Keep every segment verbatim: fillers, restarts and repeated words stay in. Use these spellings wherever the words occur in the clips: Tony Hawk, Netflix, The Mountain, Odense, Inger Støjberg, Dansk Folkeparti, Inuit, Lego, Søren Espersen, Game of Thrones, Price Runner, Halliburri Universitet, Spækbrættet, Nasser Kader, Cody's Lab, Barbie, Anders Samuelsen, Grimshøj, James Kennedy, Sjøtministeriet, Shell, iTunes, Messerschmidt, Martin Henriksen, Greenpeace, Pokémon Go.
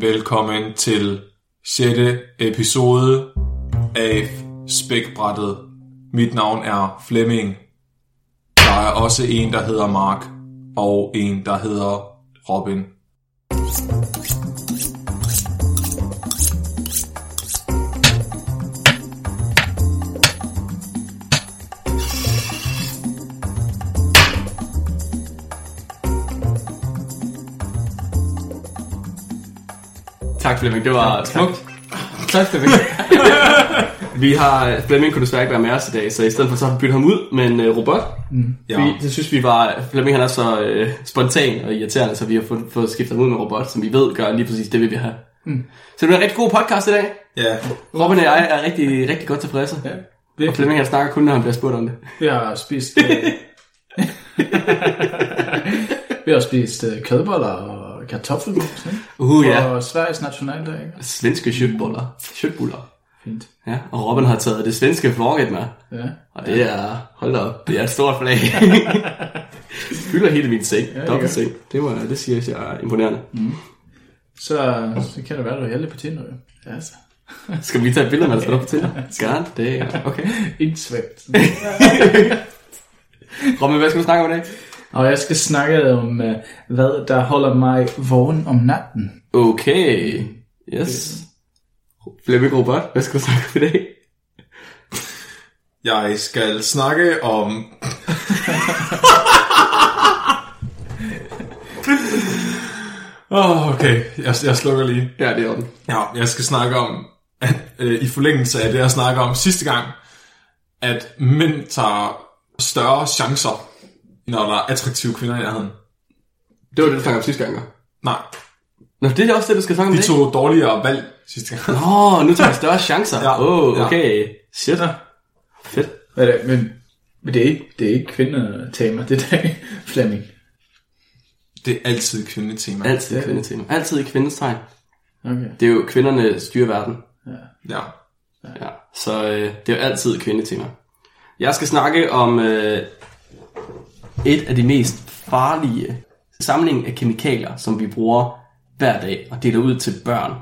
Velkommen til sjette episode af Spækbrættet. Mit navn er Flemming. Der er også en, der hedder Mark, og en, der hedder Robin. Tak Flemming, det var tak, smukt. Tak, tak Flemming. Vi har, Flemming kunne desværre ikke være med os i dag, så i stedet for så har vi byttet ham ud med en uh, robot. Mm. Ja. Vi, det synes vi var, Flemming han er så uh, spontan og irriterende, så vi har fået, fået skiftet ham ud med robot, som vi ved gør lige præcis det, vi vil have. Mm. Så det er en rigtig god podcast i dag. Ja. Robin og jeg er rigtig, rigtig godt tilfredse. Ja. Og Flemming han snakker kun, når han bliver spurgt om det. Vi har spist, uh... vi har spist uh, kødboller og kartoffelmos, ikke? Uh, ja. Og Sveriges nationaldag, ikke? Svenske kjøttboller. Kjøttboller. Fint. Ja, og Robin har taget det svenske flagget med. Ja. Og det er, hold da op, det er et stort flag. Fylder hele min seng. Ja, dobbelt seng. Det, var, det siger jeg, jeg er imponerende. Mm. Så, så kan det være, at du er heldig på Tinder, jo. Ja, så. Skal vi tage et billede med dig, der på Tinder? God damn. Okay. Indsvægt. Robin, hvad skal du snakke om i dag? Og jeg skal snakke om, hvad der holder mig vågen om natten. Okay, yes. Flemming Robert, hvad skal du snakke om i dag? Jeg skal snakke om... oh, okay, jeg, jeg slukker lige. Ja, det er den. Ja, jeg skal snakke om, at øh, i forlængelse af det, jeg snakker om sidste gang, at mænd tager større chancer, når der er attraktive kvinder i nærheden. Det var det, du snakkede om sidste gang. Nej. Nå, det er også det, du skal snakke om. De tog dårligere valg sidste gang. Nå, nu tager jeg større chancer. Ja. Oh, okay. Shit. Ja. Fedt. Hvad er det? Men, men det er ikke, det er ikke kvindetema, det er det, Flemming. Det er altid kvindetema. Altid kvindetema. Altid i kvindens tegn. Okay. Det er jo kvinderne styrer verden. Ja. Ja. Ja. Så øh, det er jo altid kvindetema. Jeg skal snakke om... Øh, et af de mest farlige samling af kemikalier, som vi bruger hver dag og deler ud til børn.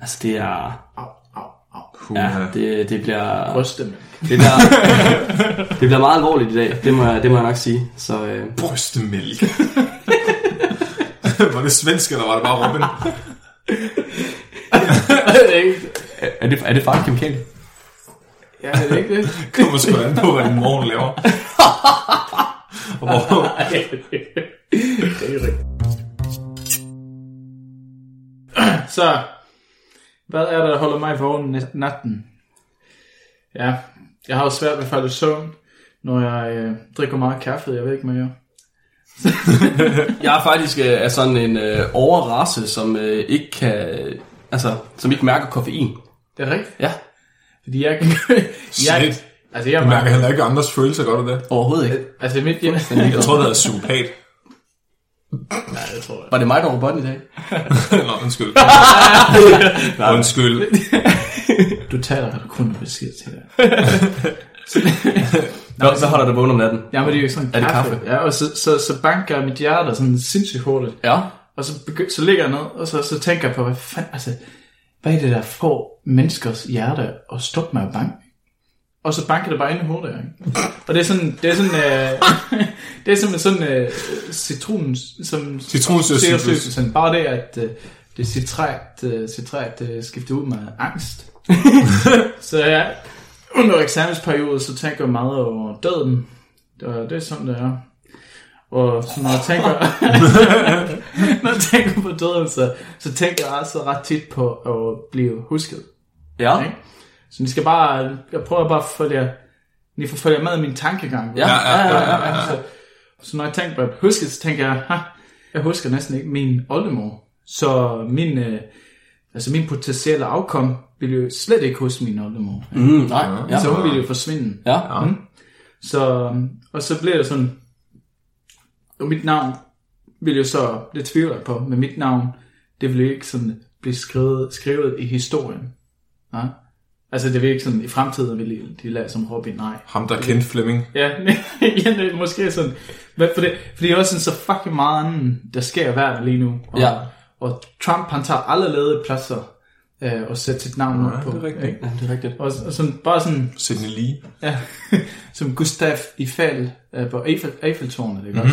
Altså det er... Au, au, au. Ja, det, det bliver... Brystemælk. Det bliver, det bliver meget alvorligt i dag, det må jeg, det må jeg nok sige. Så, øh... Brystemælk. Var det svensk, eller var det bare Robin? er, det, er det farligt kemikalier? Ja, er det ikke det? Kommer sgu an på, hvad din morgen laver. Oh. Så hvad er der, der holder mig vågen natten? Ja, jeg har jo svært ved at falde i søvn, når jeg øh, drikker meget kaffe. Jeg ved ikke mere. Jeg er faktisk øh, er sådan en øh, overrasse, som øh, ikke kan, øh, altså som ikke mærker koffein. Det er rigtigt. Ja, fordi jeg, jeg altså, jeg mærker heller ikke andres følelser godt af det. Overhovedet ikke. Altså, det er mit hjemme. Jeg tror, det er psykopat. Nej, det tror jeg. Var det mig, der var robotten i dag? Nå, undskyld. Undskyld. Du taler kun besked til dig. Nå, så holder du vågen om natten. Jamen, det er jo sådan en kaffe. kaffe. Ja, og så, så, så banker jeg mit hjerte sådan sindssygt hurtigt. Ja. Og så, så ligger jeg ned, og så, så tænker jeg på, hvad fanden, altså, hvad er det, der får menneskers hjerte at stoppe med at banke? Og så banker det bare ind i hovedet, ikke? Og det er sådan, det er sådan, øh, det er simpelthen sådan øh, citronen, som citronsøs, bare det at øh, det citrat, øh, citrat øh, skifter ud med angst. Så ja, under eksamensperioden så tænker jeg meget over døden. Og det er sådan det er. Og så når jeg tænker, når jeg tænker på døden, så, så tænker jeg også ret tit på at blive husket. Ja. Okay? Så vi skal bare, jeg prøver bare at følge, lige for følge med i min tankegang. Ja, ja, ja, ja, ja, ja, ja. Så, så når jeg tænker på at huske, så tænker jeg, ha, jeg husker næsten ikke min oldemor. Så min, øh, altså min potentielle afkom ville jo slet ikke huske min oldemor. Ja. Mm, nej. Ja. Så hun ville jo forsvinde. Ja. Ja. Mm. Så, og så blev det sådan, og mit navn ville jo så, det tvivler jeg på, men mit navn, det ville jo ikke sådan blive skrevet, skrevet i historien. Ja. Altså det er ikke sådan, i fremtiden vil de lade som hobby, nej. Ham, der kendte Flemming. Ja, ja, det er måske sådan. For det, fordi det er også sådan, så fucking meget andet, der sker i verden lige nu. Og, ja. Og Trump, han tager alle ledige pladser øh, og sætter sit navn op på. Det er rigtigt. Ikke? Ja, det er rigtigt. Og, og sådan, bare sådan... Sidney Lee. Ja, som Gustave Eiffel øh, på Eiffel, Eiffeltårnet, det er godt.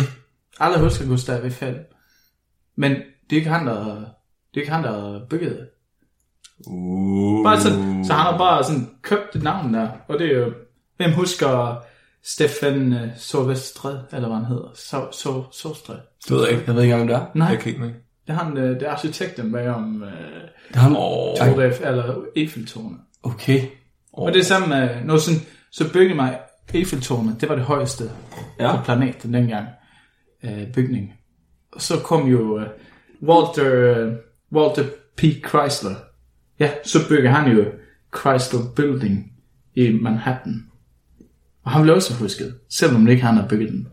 Alle husker Gustave Eiffel. Men det er ikke han, der, det er ikke han, der byggede det. Uh. Bare sådan, så han har bare sådan købt et navn der. Og det er jo... Hvem husker... Stefan uh, Sovestre, eller hvad han hedder. So, so, Sostre. Det ved jeg ikke. Jeg ved ikke, hvem det er. Nej. Jeg kan ikke med. Det er han, uh, det er arkitekten bag om... Uh, det er han... Toref, eller Eiffeltårnet. Okay. Oh. Og det er samme med... Når sådan, så byggede mig Eiffeltårnet. Det var det højeste ja. på planeten dengang. Uh, bygning. Og så kom jo uh, Walter, uh, Walter P. Chrysler. Ja, så bygger han jo Chrysler Building i Manhattan. Og han blev også husket, selvom det ikke han har bygget den.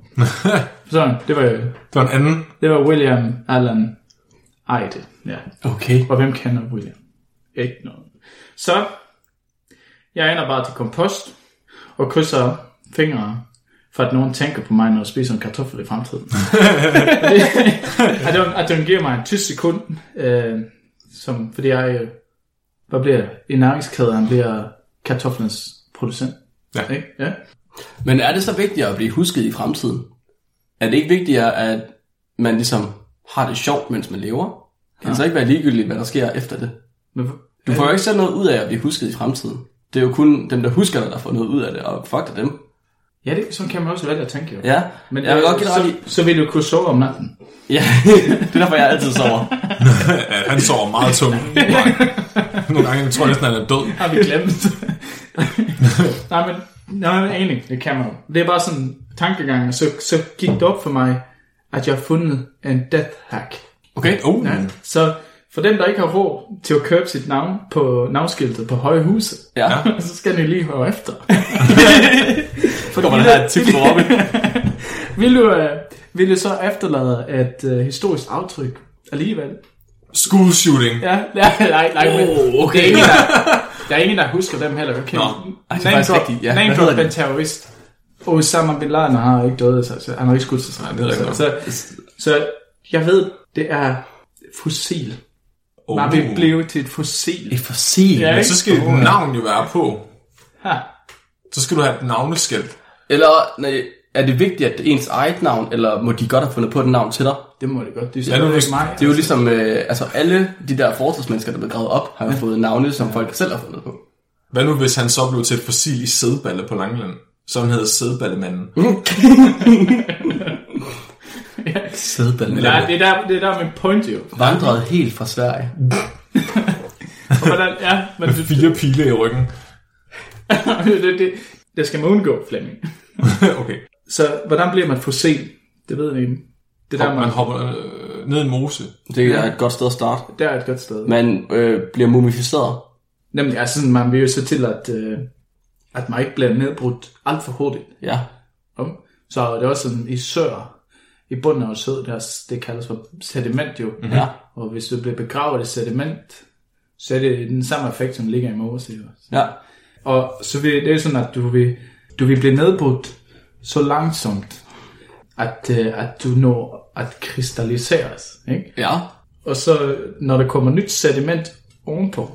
Sådan, det var jo... Det var en anden? Det var William Allen Eyde, ja. Okay. Og hvem kender William? Ikke noget. Så, jeg ender bare til kompost, og krydser fingre, for at nogen tænker på mig, når jeg spiser en kartoffel i fremtiden. At den giver mig en tysk sekund, øh, som, fordi jeg... Hvad bliver det? I næringskæden bliver kartoflens producent. Ja. Ikke? Ja. Men er det så vigtigere at blive husket i fremtiden? Er det ikke vigtigere, at man ligesom har det sjovt, mens man lever? Kan ja. det så ikke være ligegyldigt, hvad der sker efter det? Men, du får jo ikke selv noget ud af at blive husket i fremtiden. Det er jo kun dem, der husker dig, der får noget ud af det, og fuck dig dem. Ja, det, sådan kan man også vælge at tænke jo. Ja, men jeg vil godt give dig ret i... Så vil du kunne sove om natten. Ja, det er derfor, jeg altid sover. Han sover meget tungt. Nogle gange tror jeg næsten, at han er død. Har vi glemt? nej, men, nej, men egentlig, det kan man jo. Det er bare sådan en tankegang, så, så gik det op for mig, at jeg har fundet en death hack. Okay. Oh. Ja, så for dem, der ikke har råd til at købe sit navn på navnskiltet på højhuset, ja. så skal de lige høre efter. For kommer der et tip for Robin. vil, du, uh, vil du så efterlade et uh, historisk aftryk alligevel? School shooting. Ja, nej, nej, nej. Oh, okay. Det er ingen, der, der er ingen, der husker dem heller. Okay. Nå, ej, det er faktisk rigtigt. Ja. Name drop en terrorist. Osama Bin Laden har ikke døde sig, så han har ikke skudt sig. Nej, så, så, så jeg ved, det er fossil. Oh. Man vil blive til et fossil. Et fossil? Ja, så skal oh, navnet jo være på. Ha. Så skal du have et navneskilt. Eller nej, er det vigtigt, at det er ens eget navn, eller må de godt have fundet på et navn til dig? Det må det godt. Det er, ja, det er, det er altså. jo ligesom, øh, altså alle de der forsvarsmennesker, der blev gravet op, har jo ja. fået navne, som ja. folk selv har fundet på. Hvad nu, hvis han så blev til et fossil i sædballe på Langeland? Så han hedder sædballemanden. ja. Sædballemanden. Ja, det er der, det er der min point jo. Vandrede helt fra Sverige. Hvordan, ja, men med fire pile i ryggen. det, det, det, det skal man undgå, Flemming. okay. Så hvordan bliver man fossil? Det ved jeg ikke. Det der, man, man hopper øh, ned i en mose. Det er ja. et godt sted at starte. Det er et godt sted. Man øh, bliver mumificeret. Nemlig, altså man vil jo så til, at, øh, at man ikke bliver nedbrudt alt for hurtigt. Ja. Okay. Så det er også sådan, i sør, i bunden af sød, det, det kaldes for sediment jo. Mm-hmm. Ja. Og hvis du bliver begravet i sediment, så er det den samme effekt, som ligger i mose. Ja. Og så vil, det er sådan, at du vil, du vil blive nedbrudt så langsomt, at, at du når at kristalliseres. Ikke? Ja. Og så, når der kommer nyt sediment ovenpå,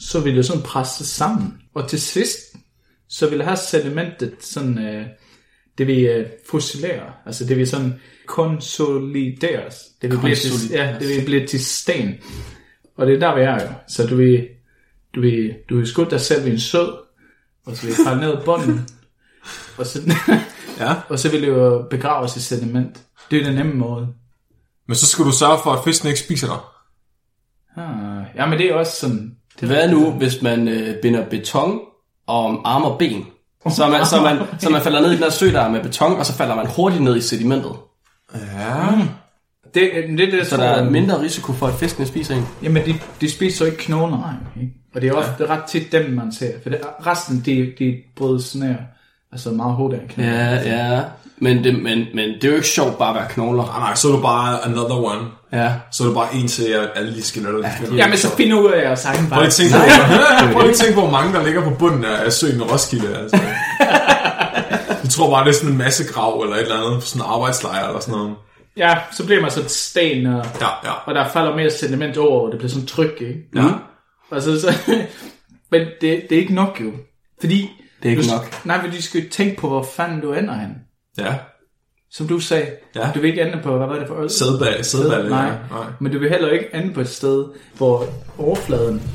så vil det sådan presse sammen. Og til sidst, så vil det have sedimentet sådan, det vil fossilere, altså det vil sådan konsolideres. Det vil, konsolideres. Blive, til, ja, det vil blive til sten. Og det er der, vi er jo. Så du vil... Du vil, du vil skudde dig selv i en sød, og så vil du falde ned i bunden, og så, ja. og så vil du jo begraves i sediment. Det er den nemme måde. Men så skal du sørge for, at fisken ikke spiser dig. Ah, ja, men det er også sådan... Det Hvad er nu, hvis man øh, binder beton om arme og ben? Så man, så, man, så man falder ned i den her sø, der er med beton, og så falder man hurtigt ned i sedimentet. Ja... Mm. Det, det, det, så der er mindre risiko for, at fiskene spiser en? Jamen, de, de spiser så ikke knogler. Og det er ofte ja. ret tit dem, man ser. For det, resten, de, de brydes ned, altså meget hurtigt af knogler. Ja, ja. Men det, men, men det er jo ikke sjovt bare at være knogler. Nej, nej, så er du bare another one. Ja. Så er du bare en til, at alle de skeletter. Ja, ja, men så find ud af jeres egen bare. Prøv lige at tænke, hvor mange der ligger på bunden af søen og Roskilde. Altså. Jeg tror bare, det er sådan en masse grav eller et eller andet. Sådan en arbejdslejr eller sådan noget. Ja, så bliver man sådan sten, og, ja, ja. og der falder mere sediment over, og det bliver sådan tryk, ikke? Ja. Altså, så, men det, det er ikke nok jo. Fordi... Det er ikke du, nok. Nej, fordi du skal tænke på, hvor fanden du ender hen. Ja. Som du sagde, ja. Du vil ikke ende på, hvad var det for øl? Sædbag, sædbag, nej. Ja, nej. Men du vil heller ikke ende på et sted, hvor overfladen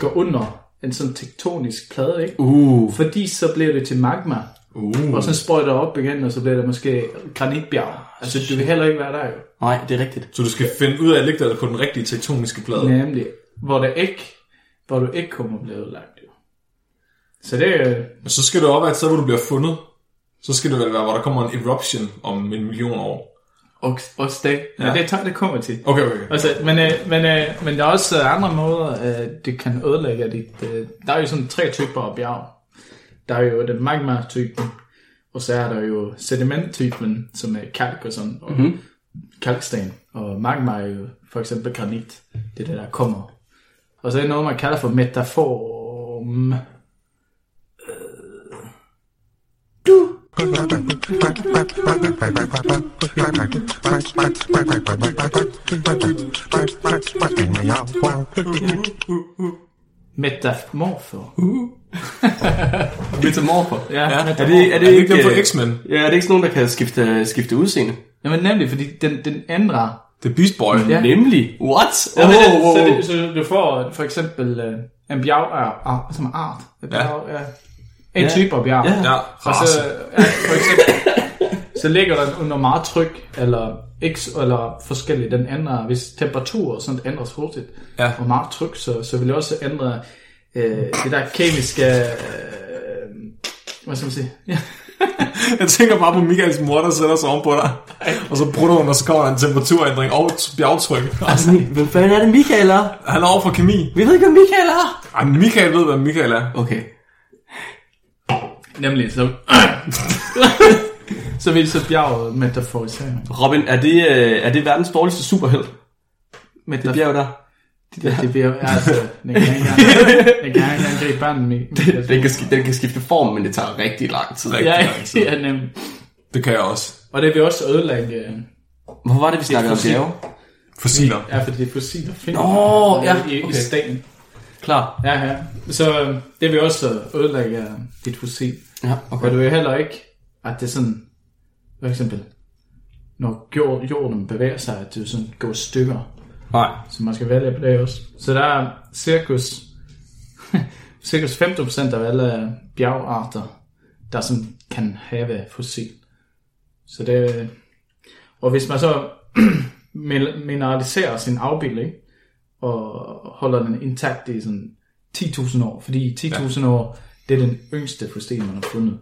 går under en sådan tektonisk plade, ikke? Uh. Fordi så bliver det til magma. Uh. Og så sprøjter op igen, og så bliver det måske granitbjerg. Altså, du vil heller ikke være der jo. Nej, det er rigtigt. Så du skal finde ud af, at ligge der på den rigtige tektoniske plade. Nemlig. Hvor, der ikke, hvor du ikke kommer blive ødelagt. Så det... Så skal du op ad et sted, hvor du bliver fundet. Så skal det vel være, hvor der kommer en eruption om en million år. Og, også det. Ja, ja det, tager, det kommer til. Okay, okay. Altså, men, men, men der er også andre måder, det kan ødelægge dit... Der er jo sådan tre typer af bjerg. Der er jo den magma-typen, og så er der jo sediment-typen, som er kalk og sådan, og mm-hmm. kalksten. Og magma er jo for eksempel granit. Det er det, der kommer. Og så er det noget, man kalder for metaform... Du. Metamorfer. Metamorfer. Ja, ja. Er det er det ikke dem fra X-Men? Ja, er det ikke nogen der kan skifte skifte udseende? Jamen nemlig, fordi den den ændrer. The Beast Boy. Ja. Nemlig. What? Oh, ja, det, så, det, så du får for eksempel uh, en bjerg som art. Et bjerg, ja. Ja. En yeah. type af bjerg. Yeah. Ja, og så, ja, for eksempel, så ligger den under meget tryk, eller x, eller forskelligt, den ændrer, hvis temperatur og sådan ændres hurtigt, ja. Og meget tryk, så, så vil det også ændre øh, det der kemiske... Øh, hvad skal man sige? Ja. Jeg tænker bare på Michaels mor, der sætter sig oven på dig, og så brutter hun, og så kommer der en temperaturændring og bjergtryk. Altså, hvad fanden er det, Michael er? Han er over for kemi. Vi ved ikke, hvad Michael er. Ej, Michael ved, hvad Michael er. Okay. Nemlig, så... så vil så bjerget metaforisering. Robin, er det, er det verdens dårligste superhelt? Med det bjerg der? Det, der. Det bjerg, altså... Den kan ikke angribe børnene med. Den kan, den kan skifte form, men det tager rigtig lang tid. Rigtig ja, lang tid. Ja, nemlig. Det kan jeg også. Og det vil også ødelægge... Hvor var det, vi snakkede om bjerge? Fossiler. Ja, for det er fossiler. Nå, ja. I, okay. I staten. Klar. Ja, ja. Så det vil også ødelægge dit fossil. Ja, okay. Og du er heller ikke, at det sådan, for eksempel, når jorden bevæger sig, at det sådan går stykker. Nej. Så man skal vælge på det også. Så der er cirkus, cirkus femten procent af alle bjergarter, der sådan kan have fossil. Så det, og hvis man så mineraliserer sin afbildning, og holder den intakt i sådan ti tusind år, fordi ti tusind ja. År, det er den yngste fossil, man har fundet.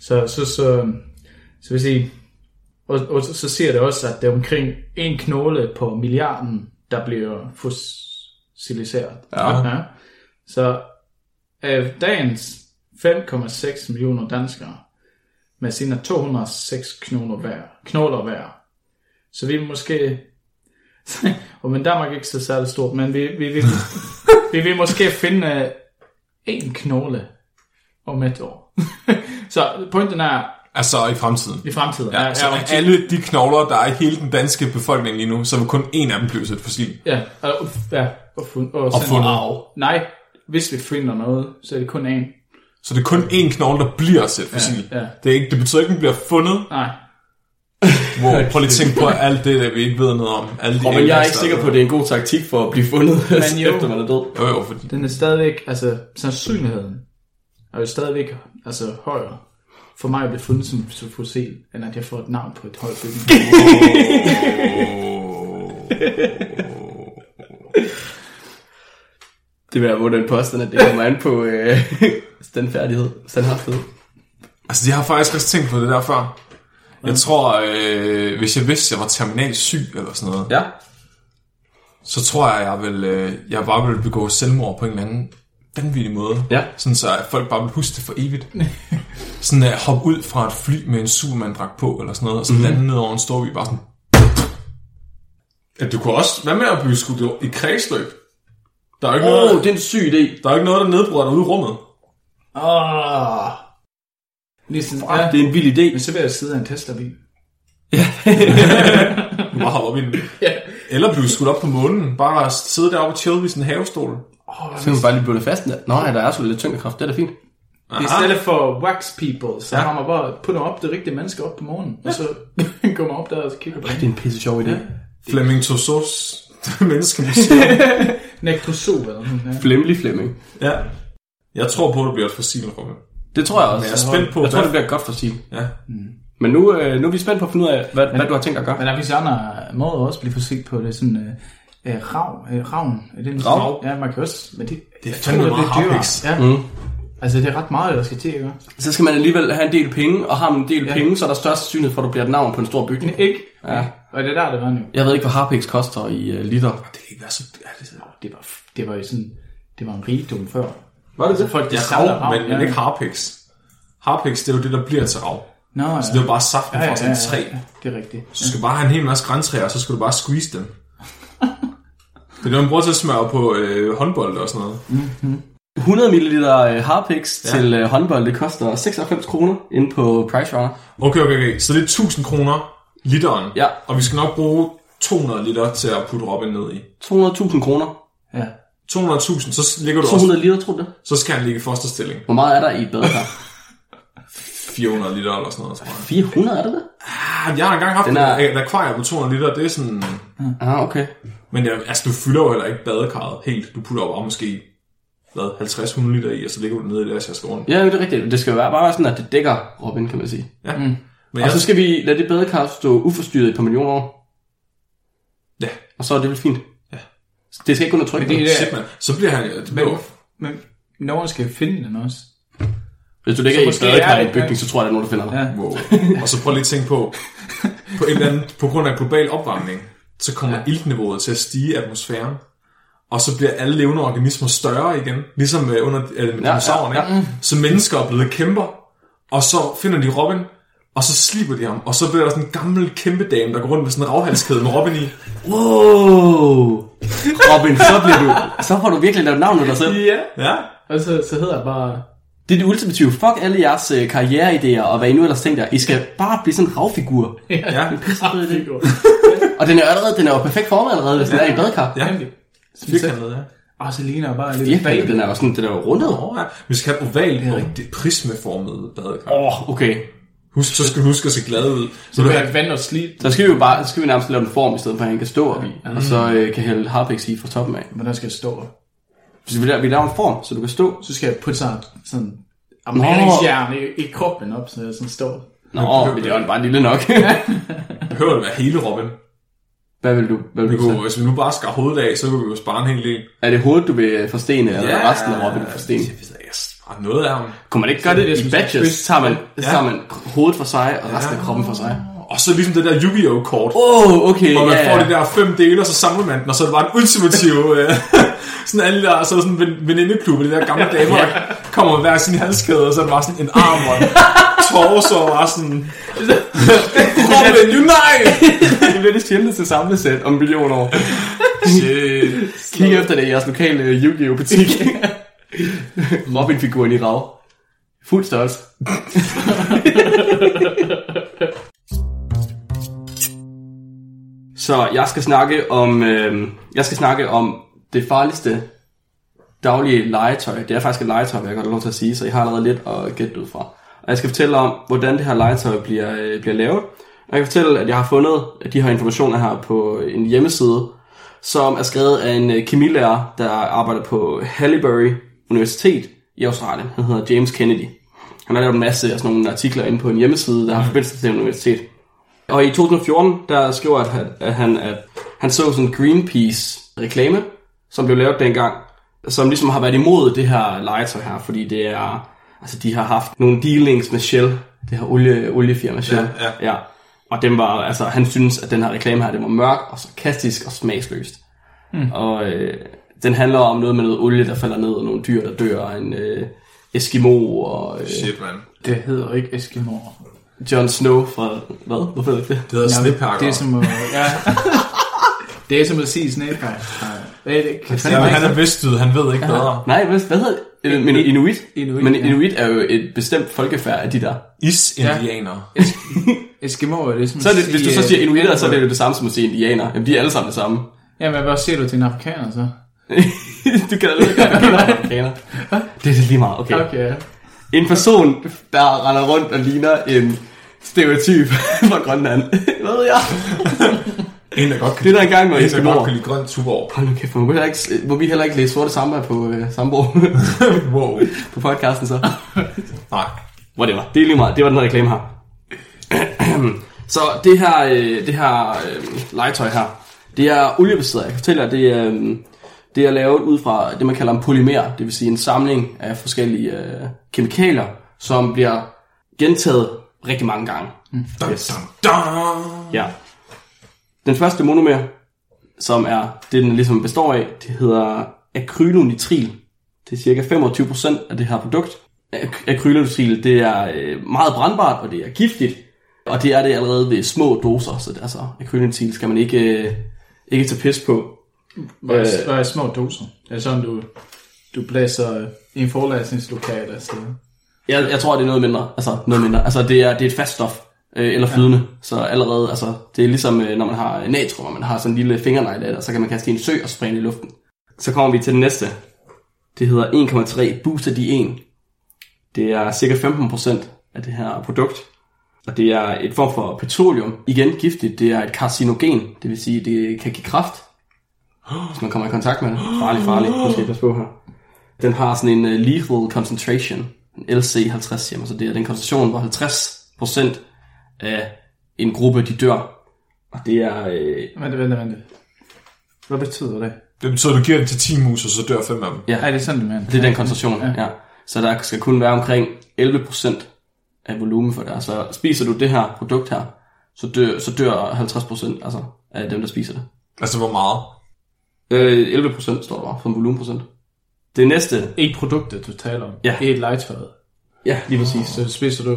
Så, så, så, så vil sige, og, og så ser det også, at det er omkring en knogle på milliarden, der bliver fossiliseret. Ja. Ja. Så af dagens fem komma seks millioner danskere, med sine to hundrede og seks knogler hver, knogler hver, så vi måske... Og men Danmark er ikke så særlig stort, men vi, vi, vi, vi vil måske finde en knogle om et år. Så pointen er... Altså i fremtiden. I fremtiden. Ja, ja, så ja, alle de knogler, der er i hele den danske befolkning lige nu, så vil kun en af dem blive et fossil. Ja, og, ja, og, fund, og, og fundet. Og, nej, hvis vi finder noget, så er det kun en. Så det er kun en knogle, der bliver et fossil. Ja, ja. Det, er ikke, det betyder ikke, at den bliver fundet. Nej. Wow, prøv lige at tænke på alt det, der vi ikke ved noget om. Alle de oh, men jeg er ikke sikker på, at det er en god taktik for at blive fundet, men jo, efter man er død. Jo, jo, fordi... Den er stadigvæk, altså sandsynligheden er jo stadigvæk altså, højere for mig at blive fundet som fossil, end at jeg får et navn på et højt bygning. Det vil jeg våge den påstand, at det kommer an på øh, standfærdighed, standhaftighed. Altså, jeg har faktisk også tænkt på det der før. Jeg tror, øh, hvis jeg vidste, at jeg var terminal syg eller sådan noget, ja. Så tror jeg, jeg vil, øh, jeg bare ville begå selvmord på en eller anden vanvittig måde. Ja. Sådan så at folk bare vil huske det for evigt. Sådan at hoppe ud fra et fly med en supermanddragt på eller sådan noget, og så mm-hmm. lande ned over en storby, bare sådan... Ja, du kunne også... Hvad med at blive skudt i kredsløb? Der er jo ikke oh, noget... Åh, det er en syg idé. Der er jo ikke noget, der nedbryder dig ude i rummet. Åh... Oh. Ligesom, ja, det er en vild idé. Men så vil jeg sidde af en Tesla-bil. Ja. Du bare hopper op i den. Ja. Eller blive skudt op på månen. Bare sidde deroppe og chill i sin havestol. Oh, så kan man bare lige blive fast. Nej, der er sgu lidt tyngdekraft. Det er da fint. I stedet for wax people, så ja. Har man bare puttet op det rigtige menneske op på morgenen, ja. Og så går man op der og kigger på det. Det er en pisse sjov idé. Flemming Tosos menneskemuseum. Nektoso eller sådan. Flemmelig Flemming. Ja. Jeg tror på, at det bliver et fossilrum. Det tror jeg også. Men jeg er spændt på. Jeg tror, det bliver et godt fossil. Ja. Mm. Men nu, øh, nu er vi spændt på at finde ud af, hvad, men, hvad du har tænkt at gøre. Men der er visse andre måder også blive fossilt på det sådan... Øh, Æh, rav, øh, ravn, er det en rav? Ja, man kan også, men det, det er fandme meget havpiks. Ja. Mm. Altså, det er ret meget, der skal til, ikke? Så skal man alligevel have en del penge, og har man en del ja. Penge, så er der størst sandsynlighed for, at du bliver et navn på en stor bygning. Ikke? Ja. Og det er der, det var nu. Jeg ved ikke, hvad havpiks koster i uh, liter. Det kan ikke være så... Ja, det, sådan... det, var, det var jo sådan... Det var en rigdom før. Var det altså, det? Folk, de ja, rav, rav, men, ja, men ikke havpiks. Havpiks, det er jo det, der bliver til rav. Nå, ja. Så det er jo bare saften ja, ja, fra sådan et træ. Ja, det er rigtigt. Så skal du bare have en hel masse grantræer, og så skal du bare squeeze dem. Det er noget, man bruger til at smøre på øh, håndbold og sådan noget. Mm-hmm. hundrede milliliter harpiks ja. Til øh, håndbold, det koster seksoghalvfems kroner inde på Price Runner. Okay, okay, okay. Så det er tusind kroner literen. Ja. Og vi skal nok bruge to hundrede liter til at putte Robin ned i. to hundrede tusind kroner. Ja. to hundrede tusind, så ligger du også... to hundrede liter, tror du det? Så skal han ligge i fosterstilling. Hvor meget er der i et badekar? fire hundrede liter eller sådan noget. fire hundrede, er det det? Ah, jeg har engang haft er... et akvarium på to hundrede liter, det er sådan... Ah, okay. Men ja, altså, du fylder jo heller ikke badekarret helt. Du putter jo bare måske halvtreds hundrede liter i, og så ligger du nede i deres skåren. Ja, det er rigtigt. Det skal jo være bare sådan, at det dækker Robin, kan man sige. Ja. Mm. Men og jeg... så skal vi lade det badekar stå uforstyrret i et par millioner år. Ja. Og så er det vel fint. Ja. Det skal ikke kun at trykke det. Shit, man. Så bliver han... Det bliver... Men, men nogen skal finde den også. Hvis du ligger i et badekar i en bygning, så tror jeg, der er nogen, der finder dig. Ja. Wow. Og så prøv lige at tænke på, på, et eller andet, på grund af global opvarmning, så kommer ja. Iltniveauet til at stige i atmosfæren, og så bliver alle levende organismer større igen, ligesom under dinosaurerne. Ja, ja, ja. Så mennesker er blevet kæmper, og så finder de Robin, og så slipper de ham, og så bliver der sådan en gammel kæmpe dame, der går rundt med sådan en ravhalskæde med Robin i. Wow! Robin, så bliver du, så får du virkelig lavet navnet dig selv. Ja, ja. Og så, så hedder jeg bare... Det er det ultimative. Fuck alle jeres karriereideer, og hvad I nu ellers tænker. I skal bare blive sådan en ravfigur. Ja, ja. En ravfigur. Og den er allerede, den er jo perfekt formet allerede, hvis ja, den er i en badekar. Ja, firkantet, ja. Og så ligner bare lidt firkantet, den er jo sådan, den er jo rundet over. Ja. Vi skal have et ovalt, ja. Rigtig prismeformet badekar. Åh, oh, okay. Husk, så skal du huske at se glad ud. Så du have vand og slidt. Der skal vi jo bare, så skal vi nærmest lave en form, i stedet for at han kan stå op i. Ja. Og så øh, kan hælde harpiks i fra toppen af. Hvordan skal jeg stå op? Vi laver, vi laver en form, så du kan stå. Så skal jeg putte sådan en amalingsjern i, i kroppen op, så jeg sådan står. Nå, men det, det er jo bare lille nok. Behøver det være hele Robin? Hvad vil du? Hvad vil vi du kunne, hvis vi nu bare skar hovedet af, så kan vi jo spare en hel del. Er det hovedet, du vil forstene, eller ja, resten af Robin forstene? Jeg ved ikke, bare noget af ham. Kunne man ikke gøre det, det, det i batches? Så tager man, ja. Tager man hovedet for sig, og resten ja. Af kroppen for sig. Og så ligesom det der Yu-Gi-Oh! Kort. Åh, oh, okay, hvor man yeah. får de der fem dele, og så samler man den, og så er det bare en ultimativ... sådan alle der, så sådan en venindeklub, de der gamle damer, der kommer med hver sin halskæde, og så er det bare sådan en arm og en torso, og bare sådan... Robin, you night! Det bliver det sjældent til samlesæt om millioner år. Shit. Kig efter det i jeres lokale Yu-Gi-Oh! Butik. Robin-figuren i rav. Fuld størrelse. Så jeg skal snakke om øh, jeg skal snakke om det farligste daglige legetøj. Det er faktisk et legetøj, jeg godt lov til at sige, så I har allerede lidt at gætte ud fra. Og jeg skal fortælle om, hvordan det her legetøj bliver, øh, bliver lavet. Og jeg kan fortælle, at jeg har fundet de her informationer her på en hjemmeside, som er skrevet af en kemilærer, der arbejder på Halliburri Universitet i Australien. Han hedder James Kennedy. Han har lavet en masse af sådan nogle artikler inde på en hjemmeside, der har forbindelse til en universitet. Og i to tusind og fjorten, der skriver at han, at han, at han så sådan en Greenpeace-reklame, som blev lavet dengang, som ligesom har været imod det her legetøj her, fordi det er, altså de har haft nogle dealings med Shell, det her olie, oliefirma Shell. Ja, ja. Ja. Og den var, altså, han synes, at den her reklame her, det var mørk og sarkastisk og smagsløst. Mm. Og øh, den handler om noget med noget olie, der falder ned, og nogle dyr, der dør, og en øh, Eskimo og... Øh, Shit, man. Det hedder ikke Eskimo. Jon Snow fra... Hvad? Hvorfor er det det? Det hedder Snedpakker. Det er som at... Ja. Det er som at sige Snedpakker. Hvad er det? Kan ja, han er vestyd, han ved ikke bedre. Nej, hvad hedder det? Men Inuit. Inuit. Men Inuit er jo et bestemt folkefærd af de der... Is-indianere. Ja. Eskimoer, det er som så det, sige, hvis du så siger inuitter, så er det jo det samme som at sige indianer. Jamen, de er alle sammen det samme. Jamen, hvad siger du til en afrikaner, så? Du kan da ikke gøre en afrikaner. Det er det lige meget, okay. Okay. En person, der render rundt og ligner en stereotyp fra Grønland. Hvad ved jeg? En, der godt kan, det der engang var en, der godt kan lide grønt Tuborg. Hold nu kæft, må vi heller ikke, må vi heller ikke læse sorte samba på øh, Samborg. Wow. På podcasten så. Nej. Whatever. Det er lige meget. Det var den her reklame her. Så det her, øh, det her øh, legetøj her, det er oliebaseret. Jeg kan fortælle jer, det, øh, det er lavet ud fra det, man kalder en polymer. Det vil sige en samling af forskellige øh, kemikalier, som bliver gentaget rigtig mange gange. Mm. Yes. Dun, dun, dun. Ja. Den første monomer, som er det, den ligesom består af, det hedder akrylonitril. Det er cirka femogtyve procent af det her produkt. Akrylonitril, det er meget brandbart, og det er giftigt. Og det er det allerede ved små doser, så det er så akrylonitril skal man ikke, ikke tage pis på. Hvad er, hvad er små doser? Er det sådan, du, du blæser i en forlæsningslokale? Altså? Jeg, jeg tror, det er noget mindre. Altså, noget mindre. Altså det er, det er et fast stof. Eller flydende, ja. Så allerede, altså, det er ligesom når man har natrium, og man har sådan en lille fingernegle af det, så kan man kaste i en sø og sprænge i luften. Så kommer vi til den næste. Det hedder en komma tre Booster D en. Det er cirka femten procent af det her produkt, og det er et form for petroleum. Igen giftigt, det er et karcinogen, det vil sige, det kan give kræft, hvis man kommer i kontakt med det. Farlig, farlig, nu skal jeg passe på her. Den har sådan en lethal concentration, en L C halvtreds, så det er den koncentration, hvor halvtreds procent af en gruppe, de dør. Og det er... Øh... Vent, vent, vent. Hvad betyder det? Det betyder, at du giver dem til ti mus, og så dør fem af dem. Ja, ej, det er sådan, det man. Det er den koncentration, ja. Ja. Så der skal kun være omkring elleve procent af volumen for det. Så spiser du det her produkt her, så dør, så dør halvtreds procent altså, af dem, der spiser det. Altså, hvor meget? Øh, elleve procent står der, som volumenprocent. Det næste... Et produktet, du taler om. Ja. Et legetøjet. Ja, lige præcis. Så spiser du...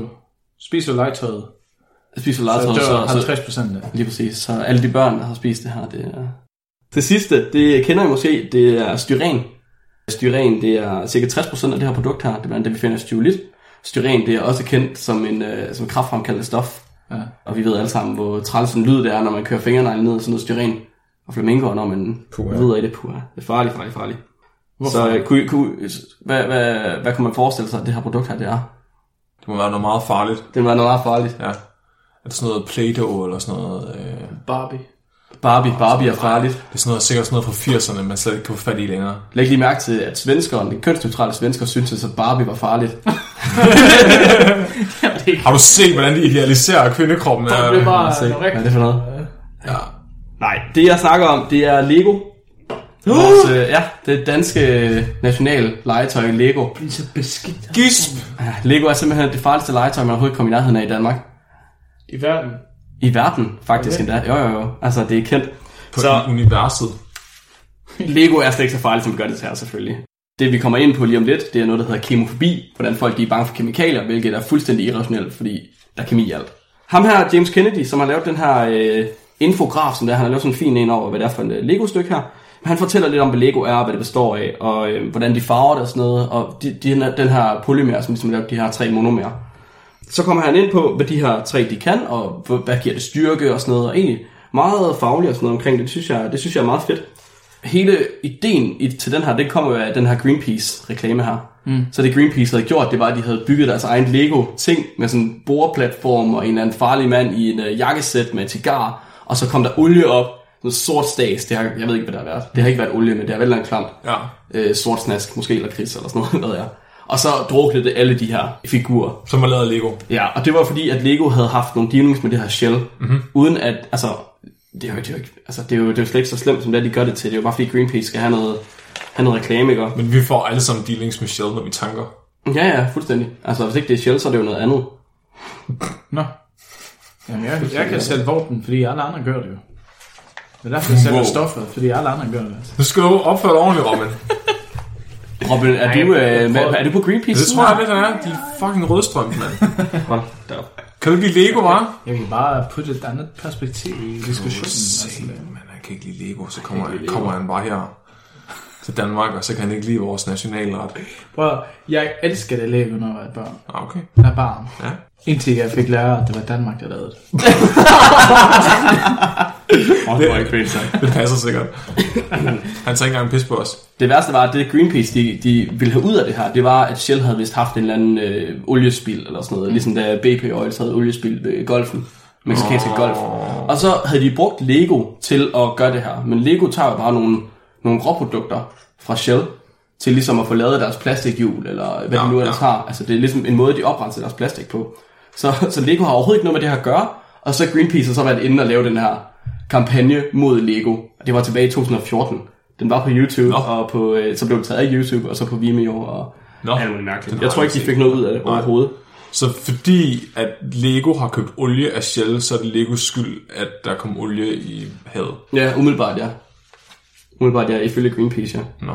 Spiser legetøjet. Spiser legetøjet, så dør halvtreds procent af. Lige præcis, så alle de børn, der har spist det her, det er... Det sidste, det kender I måske, det er styren. Styren, det er cirka tres procent af det her produkt her, det er blandt det, vi finder styrolit. Styren, det er også kendt som en som kræftfremkaldende stof. Ja. Og vi ved alle sammen, hvor træls en lyd det er, når man kører fingrene ned i sådan noget styren. Og flamingoer, når man videre i det, puha. Det er farligt, farligt, farligt. Hvorfor? Så kunne, kunne, hvad, hvad, hvad kunne man forestille sig, at det her produkt her, det er? Det må være noget meget farligt. Det må være noget meget farligt. Ja. Er det sådan noget Play-Doh eller sådan noget... Øh... Barbie. Barbie, Barbie er farligt. Det er sådan noget, sikkert sådan noget fra firserne, man slet ikke kan få fat i længere. Læg lige mærke til, at svenskeren, den kønsneutrale svensker, syntes, at Barbie var farligt. Har du set, hvordan de idealiserer kvindekroppen? Det er bare noget rigtigt. Hvad er det for noget? Ja. Nej, det jeg snakker om, det er Lego. Vores, øh, ja, det danske nationale legetøj, Lego. Det er så beskidt. Gisp! Ja, Lego er simpelthen det farligste legetøj, man overhovedet kom i nærheden af i Danmark. I verden? I verden, faktisk okay. Endda. Jo, jo, jo. Altså, det er kendt. På så, universet. Lego er slet ikke så farligt, som vi gør det til her, selvfølgelig. Det, vi kommer ind på lige om lidt, det er noget, der hedder kemofobi. Hvordan folk de er bange for kemikalier, hvilket er fuldstændig irrationelt, fordi der er kemi i alt. Ham her, James Kennedy, som har lavet den her øh, infograf, som der, han har lavet sådan en fin en over, hvad det er for en øh, Lego-stykke her. Han fortæller lidt om, hvad Lego er, hvad det består af, og øh, hvordan de farver det og sådan noget. Og de, de, den her polymer, som ligesom laver de her tre monomerer. Så kommer han ind på, hvad de her tre de kan, og hvad giver det styrke og sådan noget. Og egentlig meget fagligt og sådan noget omkring det, synes jeg, det synes jeg er meget fedt. Hele ideen til den her, det kommer jo af den her Greenpeace-reklame her. Mm. Så det Greenpeace havde gjort, det var, at de havde bygget deres egen Lego-ting med sådan en boreplatform og en eller anden farlig mand i en uh, jakkesæt med en cigar. Og så kom der olie op, sådan sort stads. Det har, jeg ved ikke, hvad der har været. Det har ikke været olie, men det har været langt klamt. Ja. Øh, sort snask, måske eller kris eller sådan noget, ved jeg. Og så druknede det alle de her figurer, som var lavet af Lego. Ja, og det var fordi, at Lego havde haft nogle dealings med det her Shell. Mm-hmm. Uden at, altså, det er jo, det er jo, altså, det er jo, det er jo slet ikke så slemt, som det de gør det til. Det er jo bare fordi Greenpeace skal have noget, have noget reklame, ikke? Men vi får alle sammen dealings med Shell, når vi tanker. Ja, ja, fuldstændig. Altså, hvis ikke det er Shell, så er det jo noget andet. Nå. Jamen, jeg, jeg kan sælge vorten, fordi alle andre gør det jo. Det er derfor, jeg sælger wow. stoffet, fordi alle andre gør det. Nu skal du opføre det ordentligt, Robin. Robin, er, nej, du, øh, med, er du på Greenpeace? Det tror jeg, det er. De er fucking rødstrømte, mand. Hold da op. Kan du ikke lide Lego, hva'? Jeg kan bare putte et andet perspektiv i diskussionen. Altså, man, jeg kan ikke lide Lego, så kommer, jeg, kommer han bare her. til Danmark, og så kan han ikke lide vores nationalret. Bror, jeg elsker det Lego, når jeg var et barn. Okay. Jeg var barn. Ja. Indtil jeg fik lærer, at det var Danmark, der lavede det. Åh, oh, det var ikke pænt sagt. Det passer sikkert. Han tager ikke engang pis på os. Det værste var, at det Greenpeace, de, de ville have ud af det her, det var, at Shell havde vist haft en eller anden øh, oliespild eller sådan noget. Mm. Ligesom da B P Oil havde oliespild ved golfen. Mexikanske oh. golf. Og så havde de brugt Lego til at gøre det her. Men Lego tager jo bare nogle, nogle råprodukter fra Shell til ligesom at få lavet deres plastikhjul, eller hvad ja, de nu ellers ja. har. Altså det er ligesom en måde, de oprenser deres plastik på. Så, så Lego har overhovedet ikke noget med det her at gøre, og så Greenpeace har så været inde og lave den her kampagne mod Lego. Og det var tilbage i to tusind og fjorten. Den var på YouTube, no. og på, så blev det taget af YouTube, og så på Vimeo. Og no. Jeg tror ikke, de fik noget ud af det overhovedet. Så fordi at Lego har købt olie af Shell, så er det Legos skyld, at der kom olie i havet? Ja, umiddelbart ja. Umiddelbart ja, ifølge Greenpeace, ja. No.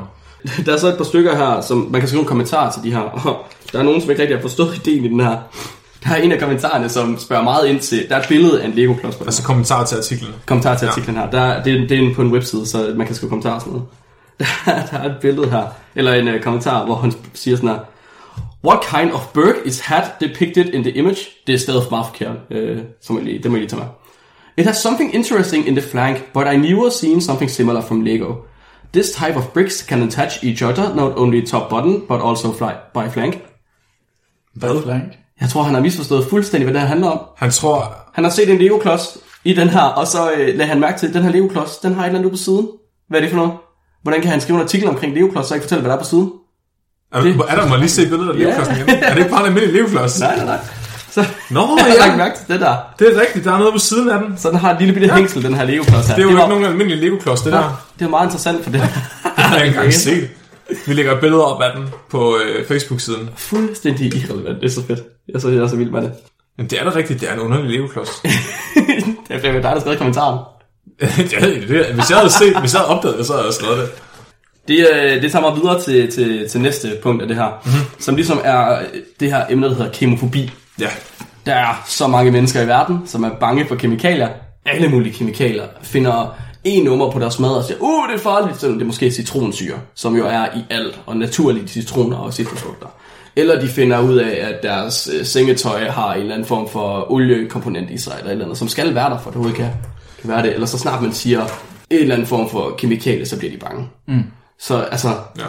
Der er så et par stykker her, som man kan skrive en kommentar til de her, og der er nogen, som ikke rigtig har forstået ideen i den her. Der er en af kommentarerne, som spørger meget ind til, der er et billede af en Lego-klods på. Altså kommentarer til artiklen? Kommentarer til artiklen ja. her. Der, det, det er på en webside, så man kan skrive kommentarer og sådan noget. Der, der er et billede her, eller en uh, kommentar, hvor han siger sådan her, what kind of bird is hat depicted in the image? Det er stadig for meget forkert, uh, som jeg lige, det må jeg lige tage med. It has something interesting in the flank, but I never seen something similar from Lego. This type of bricks can attach each other, not only top button, but also fly by flank. Hvad? Flank? Jeg tror, han har misforstået fuldstændig, hvad det her handler om. Han tror... Han har set en Lego-klods i den her, og så øh, lagde han mærke til, at den her Lego-klods, den har et eller andet på siden. Hvad er det for noget? Hvordan kan han skrive en artikel omkring Lego-klods, så jeg kan fortælle, hvad der er på siden? Er, det, er der, må lige se billedet af Lego-klodsen igen? Er det ikke bare en almindelig Lego-klods? Nej, nej, nej. Så nå, jeg har ikke mærket det der. Det er rigtigt, der er noget på siden af den. Så den har et lille bitte ja. hængsel, den her Lego-klods her. Det er jo det var, ikke nogen almindelig Lego-klods, det ja, der. Det er meget interessant for det. Det har jeg ikke engang set. Vi lægger billeder op af den på øh, Facebook-siden. Fuldstændig irrelevant, det er så fedt. Jeg synes, jeg er så vild med det. Men det er da rigtigt, det er en underlig Lego-klods. Det er dig, der skrev kommentaren. Ja, det er, hvis jeg havde set, hvis jeg havde opdaget det, så havde jeg skrevet det. Det, det tager mig videre til, til, til næste punkt af det her, mm-hmm. som ligesom er det her emne, der hedder kemofobi. Ja. Der er så mange mennesker i verden, som er bange for kemikalier. Alle mulige kemikalier finder en nummer på deres mad og siger, uh, det er farligt, selvom det er måske citronsyre, som jo er i alt, og naturlige citroner og citrusfrugter. Eller de finder ud af, at deres sengetøj har en eller anden form for oliekomponent i sig, eller et eller andet, som skal være der, for det kan være det. Eller så snart man siger en eller anden form for kemikalie, så bliver de bange. Mm. Så altså... Ja.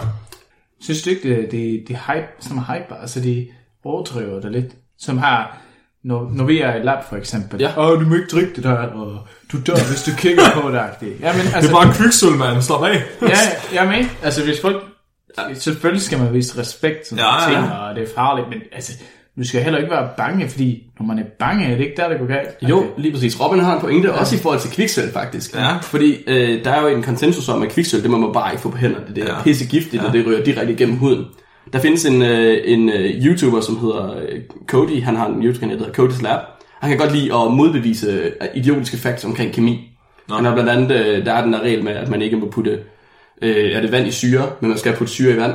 Synes du ikke, det, det, det hype, som er hyper, altså de overdriver der lidt, som har... Når, når vi er i lab for eksempel, ja. Åh, du må ikke drikke det der, og du dør, hvis du kigger på dig. Jamen, altså, det er bare kviksøl, mand. Slap af. Ja, jamen, altså hvis folk... Ja. Selvfølgelig skal man vise respekt til ja, ting, ja. Og det er farligt, men altså, du skal heller ikke være bange, fordi når man er bange, er det ikke der, der går galt. Okay. Jo, lige præcis. Robin har en pointe, ja. Også i forhold til kviksøl, faktisk. Ja. Fordi øh, der er jo en konsensus om, at kviksøl, det må man bare ikke få på hænderne. Det, det er ja. pissegiftigt, ja. Og det ryger direkte igennem huden. Der findes en, øh, en øh, YouTuber, som hedder øh, Cody. Han har en YouTube-kanal, der hedder Cody's Lab. Han kan godt lide at modbevise øh, idiotiske facts omkring kemi. Nå. Han har blandt andet, øh, der er den der regel med, at man ikke må putte øh, er det vand i syre, men man skal putte syre i vand.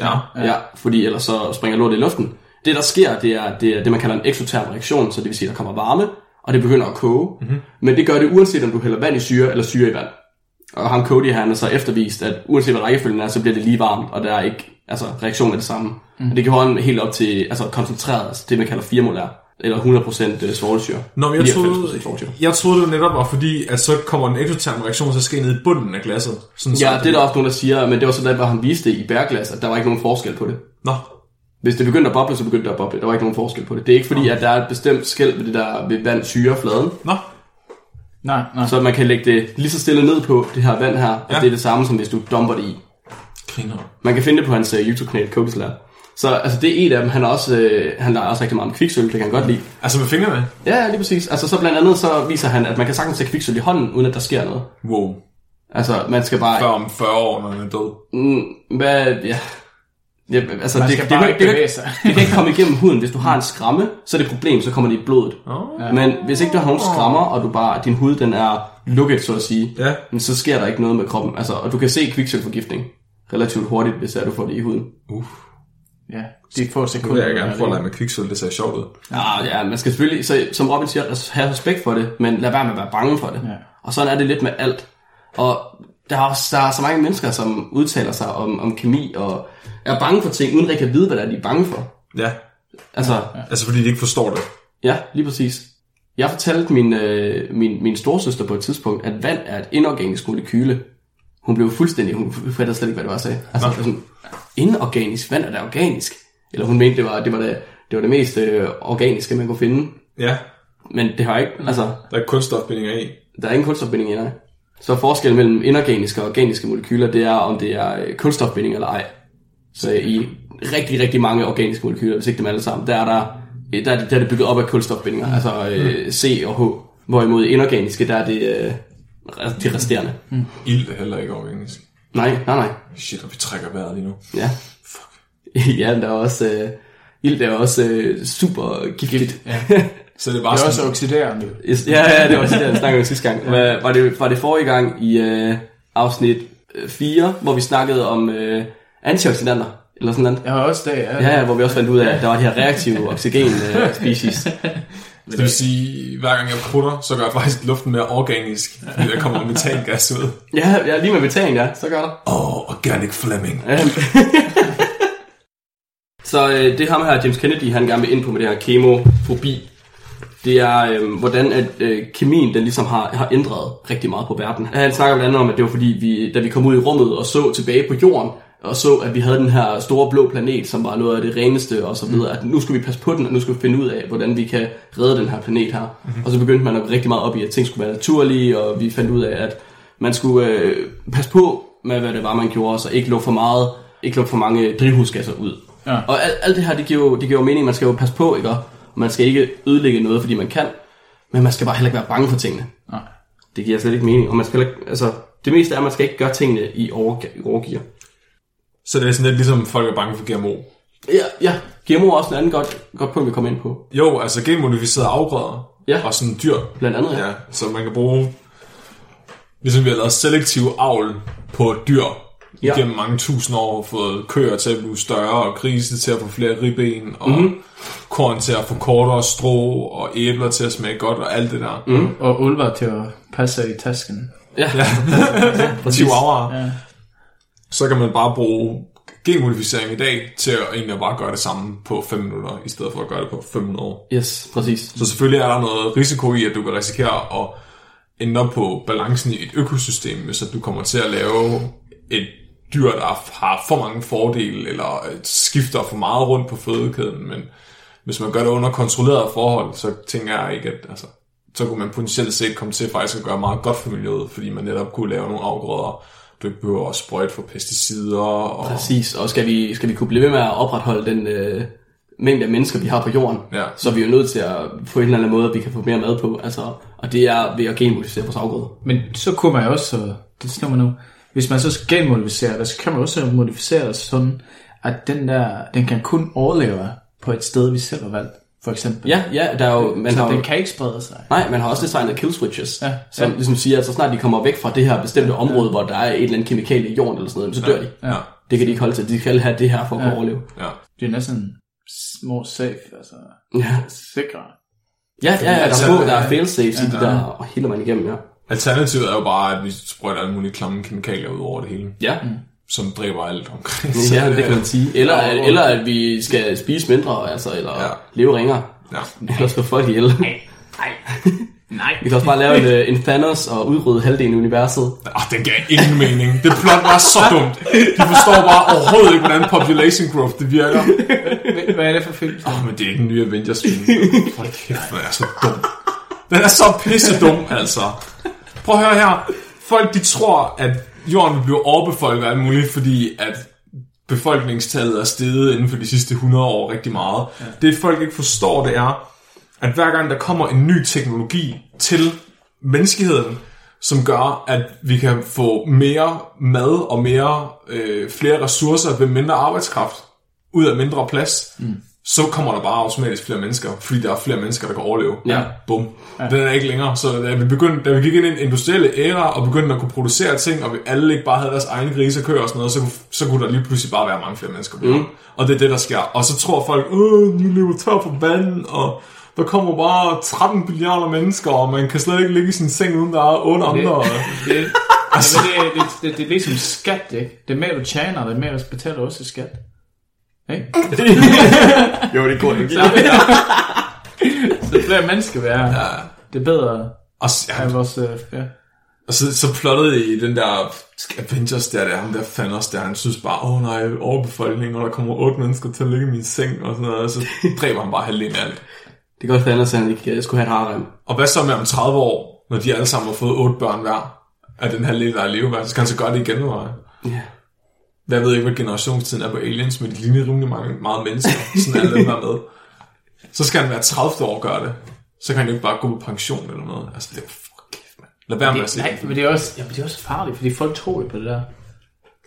Ja. ja. ja fordi ellers så springer lortet i luften. Det, der sker, det er, det er det, man kalder en eksoterm reaktion, så det vil sige, at der kommer varme, og det begynder at koge. Mm-hmm. Men det gør det uanset, om du hælder vand i syre eller syre i vand. Og ham Cody, han er så eftervist, at uanset hvad rækkefølgen er, så bliver det lige varmt, og der er ikke... Altså, reaktionen er det samme. Mm. Og det kan holde helt op til, altså koncentreret, altså det man kalder firmolær, eller hundrede procent svovlsyre. Nå, men jeg troede, jeg troede det netop var fordi, at så kommer en eksoterm reaktion, så sker ned i bunden af glasset. Sådan, ja, så, det, det er der også nogen, der siger, men det var sådan, at han viste det i bærglas, at der var ikke nogen forskel på det. Nå. Hvis det begyndte at boble, så begyndte det at boble. Der var ikke nogen forskel på det. Det er ikke fordi, nå. At der er et bestemt skel ved det der ved vand, syre, fladen. Nå. Nej, nej. Så man kan lægge det lige så stille ned på det her vand her, og ja. Det er det samme, som hvis du dumper det i. Man kan finde det på hans uh, YouTube-kanal, Cody's Lab. Så altså, det er et af dem. Han har også, øh, han lader også rigtig meget om kviksøl, det kan han godt lide. Altså med fingrene? Ja, lige præcis. Altså så blandt andet så viser han, at man kan sagtens tage kviksøl i hånden, uden at der sker noget. Wow. Altså man skal bare... Før om fyrre år, når man er død. Mm, hvad... Ja... ja altså, man det, skal det, bare det, ikke bevæge sig. Det kan ikke komme igennem huden. Hvis du har en skramme, så er det et problem, så kommer det i blodet. Oh. Men hvis ikke du har nogen skrammer, og du bare, din hud den er lukket, så at sige, yeah. så sker der ikke noget med kroppen. Altså, og du kan se kviksølforgiftning relativt hurtigt, hvis du får det i huden. Uff. Ja, det får sekunder. Det vil jeg gerne prøve at lege med kviksøl, det ser sjovt ud. Ah, ja, man skal selvfølgelig, så, som Robin siger, have respekt for det, men lad være med at være bange for det. Ja. Og sådan er det lidt med alt. Og der er, også, der er så mange mennesker, som udtaler sig om, om kemi, og er bange for ting, uden rigtig at vide, hvad der er, de er bange for. Ja. Altså, ja. altså fordi de ikke forstår det. Ja, lige præcis. Jeg fortalte min, øh, min, min storesøster på et tidspunkt, at vand er et inorganisk molekyle. Hun blev fuldstændig, hun fattede slet ikke, hvad det var, sagde. Altså, okay. Sådan, inorganisk, vand er da organisk. Eller hun mente, det var det, var det, det, var det mest øh, organiske, man kunne finde. Ja. Men det har ikke, altså... Der er ikke kunststofbindinger i. Der er ingen kunststofbindinger i, nej. Så forskellen mellem inorganiske og organiske molekyler, det er, om det er kunststofbinding eller ej. Så i rigtig, rigtig mange organiske molekyler, hvis ikke dem alle sammen, der er, der, der, er, der er det bygget op af kulstofbindinger, altså øh, C og H. Hvorimod inorganiske, der er det øh, de resterende. Mm. Ild er heller ikke organisk. Nej, nej, nej. Shit, og vi trækker vejret lige nu. Ja. Fuck. Ja, der er også... Øh, ild er også øh, super giftigt. Ja. Så det, var det er også oxiderende. Ja, ja, det var oxiderende, vi snakkede om sidste gang. Ja. Var det, var det forrige gang i øh, afsnit fire, hvor vi snakkede om øh, antioxidanter, eller sådan noget? Ja, også det, ja. Ja, ja, hvor vi også fandt ud af, at der var de her reaktive oxygen-species. Øh, det vil sige, hver gang jeg prutter, så gør jeg faktisk luften mere organisk, fordi der kommer metangas ud. Ja, ja, lige med metan, ja, så gør der. Åh, oh, organic Fleming. Ja. Så øh, det ham her, James Kennedy, han gerne vil ind på med det her kemofobi. Det er, øh, hvordan at, øh, kemien den ligesom har, har ændret rigtig meget på verden. Han snakker blandt andet om, at det var fordi, vi, da vi kom ud i rummet og så tilbage på jorden, og så, at vi havde den her store blå planet, som var noget af det reneste og så videre, at nu skulle vi passe på den, og nu skulle vi finde ud af, hvordan vi kan redde den her planet her. Mm-hmm. Og så begyndte man at gå rigtig meget op i, at ting skulle være naturlige, og vi fandt ud af, at man skulle øh, passe på med, hvad det var, man gjorde, så ikke lukke for meget, ikke lukke for mange drivhusgasser ud. Ja. Og alt, alt det her, det giver jo, det giver jo mening, man skal jo passe på, ikke? Man skal ikke ødelægge noget, fordi man kan, men man skal bare heller ikke være bange for tingene. Nej. Det giver slet ikke mening, og man skal ikke, altså, det meste er, at man skal ikke gøre tingene i overgear. Så det er sådan lidt ligesom, folk er bange for G M O? Ja, ja. G M O er også en anden godt, godt punkt, vi kommer ind på. Jo, altså genmodificerede afgrøder, ja. Og sådan dyr. Blandt andet, ja. Ja. Så man kan bruge, ligesom vi har lavet selektiv avl på dyr, ja. Gennem mange tusind år fået køer til at blive større, og grise til at få flere ribben, og mm-hmm. korn til at få kortere strå, og æbler til at smage godt, og alt det der. Mm. Og ulver til at passe i tasken. Ja, ja. Chihuahua. Ja. Så kan man bare bruge genmodificering i dag, til at egentlig bare gøre det samme på fem minutter, i stedet for at gøre det på fem hundrede år. Yes, præcis. Så selvfølgelig er der noget risiko i, at du kan risikere at ændre på balancen i et økosystem, hvis du kommer til at lave et dyr, der har for mange fordele, eller skifter for meget rundt på fødekæden, men hvis man gør det under kontrollerede forhold, så tænker jeg ikke, at altså, så kunne man potentielt set komme til faktisk at gøre meget godt for miljøet, fordi man netop kunne lave nogle afgrøder, du ikke behøver at sprøjte for pesticider. Og... Præcis, og skal vi, skal vi kunne blive ved med at opretholde den øh, mængde af mennesker, vi har på jorden, ja. Så er vi jo nødt til at få en eller anden måde, at vi kan få mere mad på, altså, og det er ved at genmodificere vores afgrøder. Men så kunne man jo også, det snor man nu, hvis man så skal genmodificere det, så kan man også modificere det sådan, at den der, den kan kun overleve på et sted, vi selv har valgt, for eksempel. Ja, ja, der er jo... Man så har den jo, kan ikke sprede sig. Nej, man har også designet kill switches, ja, som ja. Ligesom siger, at så snart de kommer væk fra det her bestemte område, ja. Hvor der er et eller andet kemikalie i jorden eller sådan noget, så dør de. Ja. Ja. Det kan de ikke holde til. De kan have det her for at ja. Overleve. Ja. Det er næsten more safe, altså ja. Sikre. Ja, ja, ja, der er, der er fail-safes ja. I det der, og hælder man igennem, ja. Alternativet er jo bare, at vi sprøjter alle mulige klamme kemikalier ud over det hele. Ja. Som dræber alt omkring. Ja, det kan man sige. Eller, ja, at, eller at vi skal spise mindre, altså, eller ja. Leve ringere. Ja. Eller skal folk ihjel. Nej. Nej. Nej. Vi kan også bare lave en, en Thanos og udrydde halvdelen af universet. Ah, det gav ingen mening. Det plot var så dumt. De forstår bare overhovedet ikke, hvordan population growth det virker. Hvad er det for film? Åh, oh, men det er ikke en ny Avengers-film. Hold kæft, den er så dum. Den er så pisse dum, altså. Prøv at høre her. Folk, de tror, at jorden vil blive overbefolket af alt muligt, fordi at befolkningstallet er steget inden for de sidste hundrede år rigtig meget. Ja. Det folk ikke forstår, det er, at hver gang der kommer en ny teknologi til menneskeheden, som gør, at vi kan få mere mad og mere øh, flere ressourcer ved mindre arbejdskraft ud af mindre plads, mm. så kommer der bare automatisk flere mennesker, fordi der er flere mennesker, der kan overleve. Ja. Bum. Ja. Den er ikke længere. Så da vi, begyndte, da vi gik ind i en industrielle æra, og begyndte at kunne producere ting, og vi alle ikke bare havde deres egne grise og køer og sådan noget, så, så kunne der lige pludselig bare være mange flere mennesker. Mm. Og det er det, der sker. Og så tror folk, øh, vi lever tør på vandet, og der kommer bare tretten milliarder mennesker, og man kan slet ikke ligge i sin seng, uden der er otte andre. Altså. Det, det, det, det, det er ligesom skat, ikke? Det mere du tjener, det mere du betaler også skat. Ikke? Jo, det er godt. Så det flere mennesker vil have, ja. Det er bedre. Og ja, vores, ja. Og så, så plottede I den der Avengers der, der ham der Thanos der, han synes bare, åh oh, nej, overbefolkning, og der kommer otte mennesker til at ligge i min seng, og sådan noget, og så dræber han bare halvdelen af alt. Det går Thanos, han ikke skulle have et harem. Og hvad så med om tredive år, når de alle sammen har fået otte børn hver, af den her lille der lever, så kan han så gøre det igen, eller hvad? Ja. Jeg ved ikke, hvad generationstiden er på Aliens, men det ligner rimelig mange, meget mennesker, sådan alle dem der med. Så skal han være tredive år og gøre det. Så kan han jo ikke bare gå på pension eller noget. Altså, det er lad være med at se. Nej, men det er også, ja, det er også farligt, fordi folk tror jo på det der.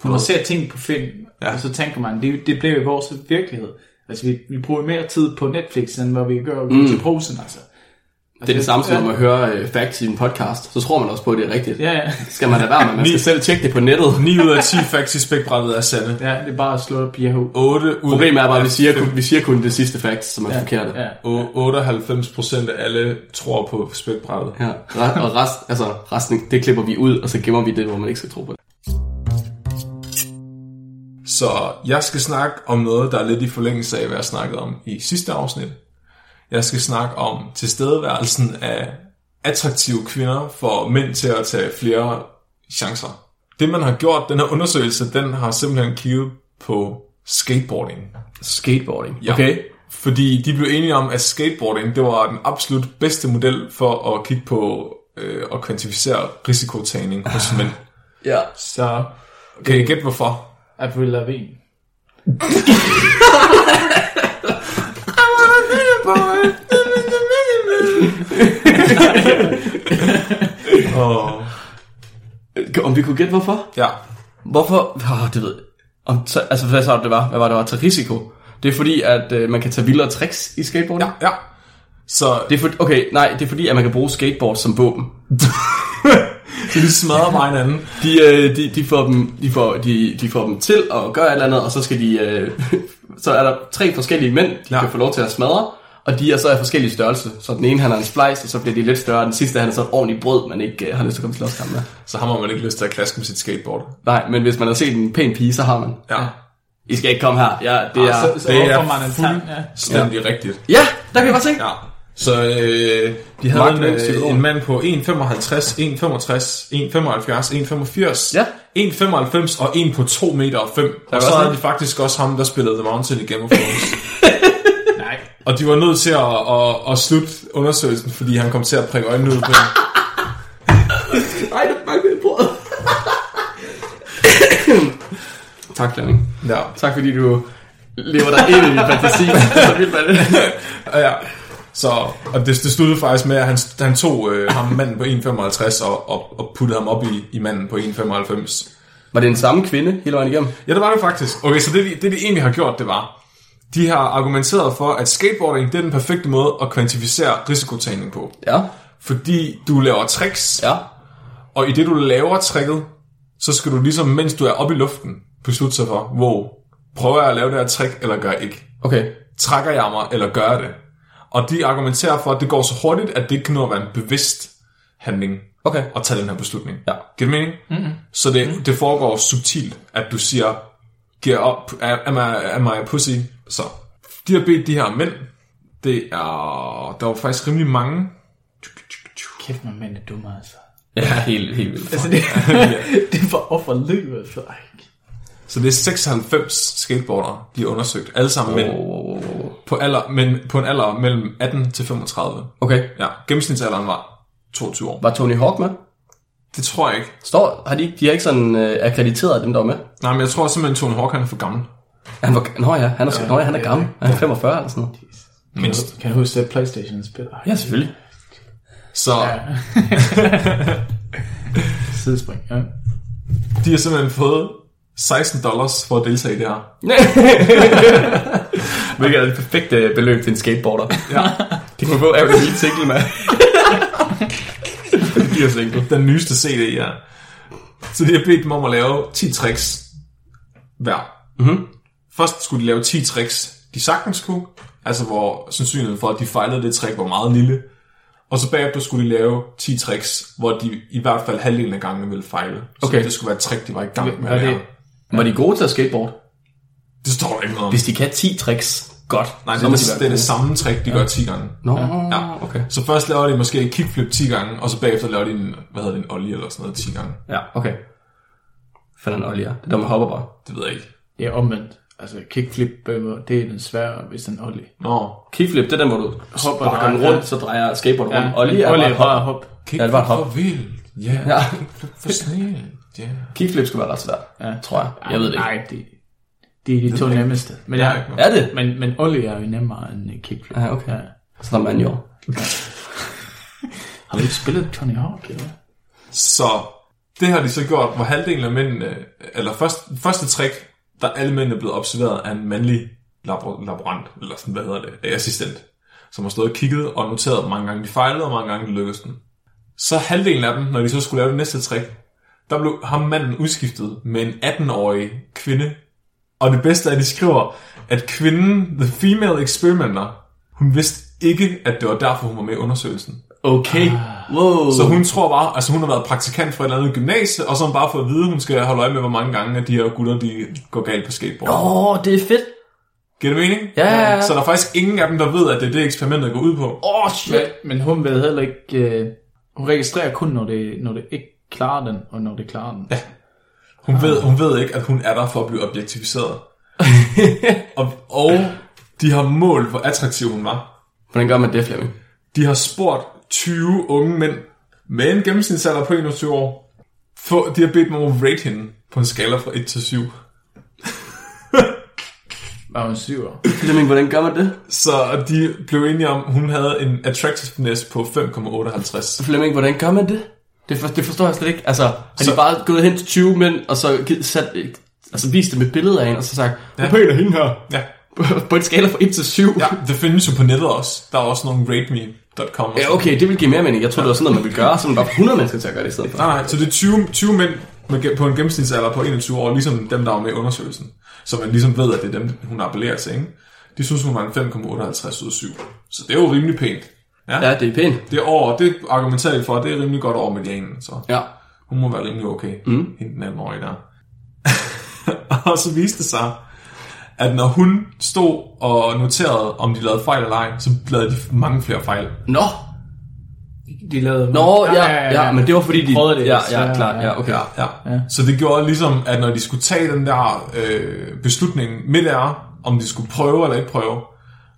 For man ser ting på film, ja. Og så tænker man, det, det blev jo vores virkelighed. Altså, vi, vi bruger mere tid på Netflix, end hvad vi gør mm. til prosen, altså. Altså. Det er det samme som, når man hører uh, facts i en podcast, så tror man også på, at det er rigtigt. Ja, ja. Skal man lade være med, man skal selv tjekke det på nettet. ni ud af ti facts i Spækbrættet er sande. Ja, det er bare at slå op i Yahoo. Problemet er bare, at vi siger, kun, vi siger kun det sidste facts, som er ja, forkert. Ja, ja. otteoghalvfems procent af alle tror på Spækbrættet. Ja, og rest, altså, resten, det klipper vi ud, og så gemmer vi det, hvor man ikke skal tro på det. Så jeg skal snakke om noget, der er lidt i forlængelse af, hvad jeg snakkede om i sidste afsnit. Jeg skal snakke om tilstedeværelsen af attraktive kvinder for mænd til at tage flere chancer. Det man har gjort, den her undersøgelse, den har simpelthen kigget på skateboarding. Skateboarding, ja. Okay. Fordi de blev enige om, at skateboarding, det var den absolut bedste model for at kigge på øh, og kvantificere risikotagning hos mænd. Ja. Så kan I gætte hvorfor? Avril Lavigne. oh. Om vi kunne gætte hvorfor? Ja. Hvorfor? Oh, det ved jeg. Om, så, altså hvad så det var? Hvad var det var til risiko? Det er fordi at øh, man kan tage vildere tricks i skateboarding. Ja, ja. Så det er for, okay, nej, det er fordi at man kan bruge skateboard som våben. Så de smadrer bare hinanden. De, øh, de, de får dem, de får, de, de får dem til at gøre et eller andet, og så skal de øh, så er der tre forskellige mænd, de ja. Kan få lov til at smadre. Og de er så af forskellige størrelse. Så den ene han har en splice, og så bliver de lidt større. Den sidste han er så et ordentligt brød, man ikke uh, har lyst til at komme til slåskamp med. Så har man ikke lyst til at klaske med sit skateboard. Nej, men hvis man har set en pæn pige, så har man. Ja. I skal ikke komme her. Ja, det ja, er, så, så det er fuldstændig ja. Rigtigt. Ja, der kan jeg bare se. Ja. Så øh, de havde en, øh, en mand på en komma femoghalvtreds, en komma femogtres, en komma femoghalvfjerds, en komma femogfirs, ja. en komma femoghalvfems og en på to meter og fem. Og så havde de faktisk også ham, der spillede The Mountain i Game of Thrones. Og de var nødt til at, at, at slutte undersøgelsen, fordi han kom til at prikke øjnene ud på hende. Ej, det var ikke på. Tak, Flemming. Ja. Tak, fordi du lever dig ind i min fantasi. Ja. Så, og det, det sluttede faktisk med, at han, han tog øh, ham manden på en komma femoghalvtreds og, og, og puttede ham op i, i manden på en komma femoghalvfems. Var det den samme kvinde hele vejen igennem? Ja, det var det faktisk. Okay, så det de, det, de egentlig har gjort, det var... De har argumenteret for, at skateboarding det er den perfekte måde at kvantificere risikotagning på. Ja. Fordi du laver tricks, ja. Og i det du laver tricket, så skal du ligesom, mens du er oppe i luften, beslutte sig for, wow, prøver jeg at lave det her trick, eller gør jeg ikke? Okay. Trækker jeg mig, eller gør jeg det? Og de argumenterer for, at det går så hurtigt, at det ikke kan nå at være en bevidst handling. Okay. At tage den her beslutning. Ja. Giver det mening? Mm-hmm. Så det, det foregår subtilt, at du siger, gear up, am I, am I a pussy? Så de har bedt de her mænd. Det er der var faktisk rimelig mange. Kæft man mænd er dumme altså. Ja, helt helt vildt. Altså det, det var offerløbet for ikke. Så det er seksoghalvfems skateboardere de har undersøgt, alle sammen mænd. På alder, men på en alder mellem atten til femogtredive. Okay. Ja, gennemsnitsalderen var toogtyve år. Var Tony Hawk med? Det tror jeg ikke. Står har de ikke? De har ikke sådan øh, akkrediteret dem der med. Nej, men jeg tror simpelthen Tony Hawk han er for gammel. Han var, nå ja, han er, ja, nøj, han er gammel. Han er femogfyrre eller sådan noget. Mindst. Kan du huske det PlayStation-spiller? Ja, selvfølgelig. Så... Ja. Sidespring, ja. De har simpelthen fået seksten dollars for at deltage i det her. Hvilket er det perfekte beløb til en skateboarder. Ja. De kunne få af det hele single, mand. Det giver single. Den nyeste C D, ja. Så de har bedt dem om at lave ti tricks hver. Mm-hmm. Først skulle de lave ti tricks de sagtens kunne, altså hvor sandsynligheden for at de fejlede det trick var meget lille. Og så bagefter skulle de lave ti tricks, hvor de i hvert fald halvdelen af gangene ville fejle. Så okay. det skulle være et trick, de var i gang med. Ja, var de gode til at skateboard? Det står der ikke noget om. Hvis de kan ti tricks, godt. Nej, det, det, det, det er det samme trick, de ja. gør ti gange. Nå, ja. Okay. Så først laver de måske en kickflip ti gange, og så bagefter laver de en, hvad hedder det, en ollie eller sådan noget ti gange. Ja, okay. Fanden en ollie, det er der, man hopper bare. Det ved jeg ikke. Det er omvendt. Altså kickflip, det er den svære, hvis den ollie. Nå, kickflip, det der, hvor du hopper bare rundt, ja. så drejer skateboard rundt. Ja. Ollie er bare hop. hop. Kickflip ja, for vild. Yeah. Ja, kickflip for snil. Yeah. Kickflip skal være ret svært, ja. tror jeg. Jeg ved det ikke. Nej, det, det er de det to er nemmeste. Men jeg, ja, er det? Men, men ollie er jo nemmere end kickflip. Ja, okay. Ja. Så der er man jo. Har du ikke spillet Tony Hawk, eller? Så det har de så gjort, hvor halvdelen af mændene, eller først, første trick, der alle mændene er blevet observeret af en mandlig labor- laborant, eller sådan, hvad hedder det, assistent, som har stået og kigget og noteret, hvor mange gange de fejlede, og hvor mange gange de lykkedes den. Så halvdelen af dem, når de så skulle lave det næste trick, der blev ham manden udskiftet med en atten-årig kvinde. Og det bedste er, at de skriver, at kvinden, the female experimenter, hun vidste ikke, at det var derfor, hun var med i undersøgelsen. Okay. Wow. Så hun tror bare, altså hun har været praktikant for et eller andet gymnasie, og så har hun bare fået at vide, at hun skal holde øje med, hvor mange gange at de her gutter, de går galt på skateboard. Åh, oh, det er fedt. Giver det mening? Ja, ja, ja. Så der er faktisk ingen af dem, der ved, at det er det eksperimentet går ud på. Åh, oh, shit. Men, men hun ved heller ikke, uh, hun registrerer kun, når det, når det ikke klarer den, og når det klarer den. Ja. Hun, ah. ved, hun ved ikke, at hun er der for at blive objektiviseret. og, og de har målt, hvor attraktiv hun var. Hvordan gør man det, Flemming? De har spurgt tyve unge mænd med en gennemsnitsalder på enogtyve år. For, de har bedt mig om at rate hende på en skala fra et til syv. Var hun syv'er? Flemming, hvordan gør man det? Så de blev enige om, at hun havde en attractiveness på fem komma otteoghalvtreds. Flemming, hvordan gør man det? Det, for, det forstår jeg slet ikke. Altså, har så, de bare gået hen til tyve mænd, og så sat, altså, vist dem et billede af hende, og så sagt, hvor ja. pænt er hende her? Ja. På en skala fra et til syv. Ja, det findes jo på nettet også. Der er også nogle rate me punktum com. Ja, okay, det vil give mere mening. Jeg tror, ja. det var sådan noget, man ville gøre, så man bare hundrede mennesker til at gøre det i stedet for. Nej, nej, så det er tyve, tyve mænd med, på en gennemsnitsalder på enogtyve år, ligesom dem, der var med i undersøgelsen. Så man ligesom ved, at det er dem, hun appellerer til, ikke? De synes, hun var en fem komma otteoghalvtreds ud af syv. Så det er jo rimelig pænt. Ja, ja det er pænt. Det er over, det argumenterer jeg for, det er rimelig godt over medianen, så ja. Hun må være rimelig okay. Mm. Hende den anden øje der. Og så viste det sig, at når hun stod og noterede, om de lavede fejl eller ej, så lavede de mange flere fejl. Nå! De lavede... Nå, ja, ja, ja, ja, ja, men det var fordi, de prøvede det. Ja, ja, klart, ja, okay. Ja, ja. Ja. Så det gjorde ligesom, at når de skulle tage den der øh, beslutning midt af, om de skulle prøve eller ikke prøve,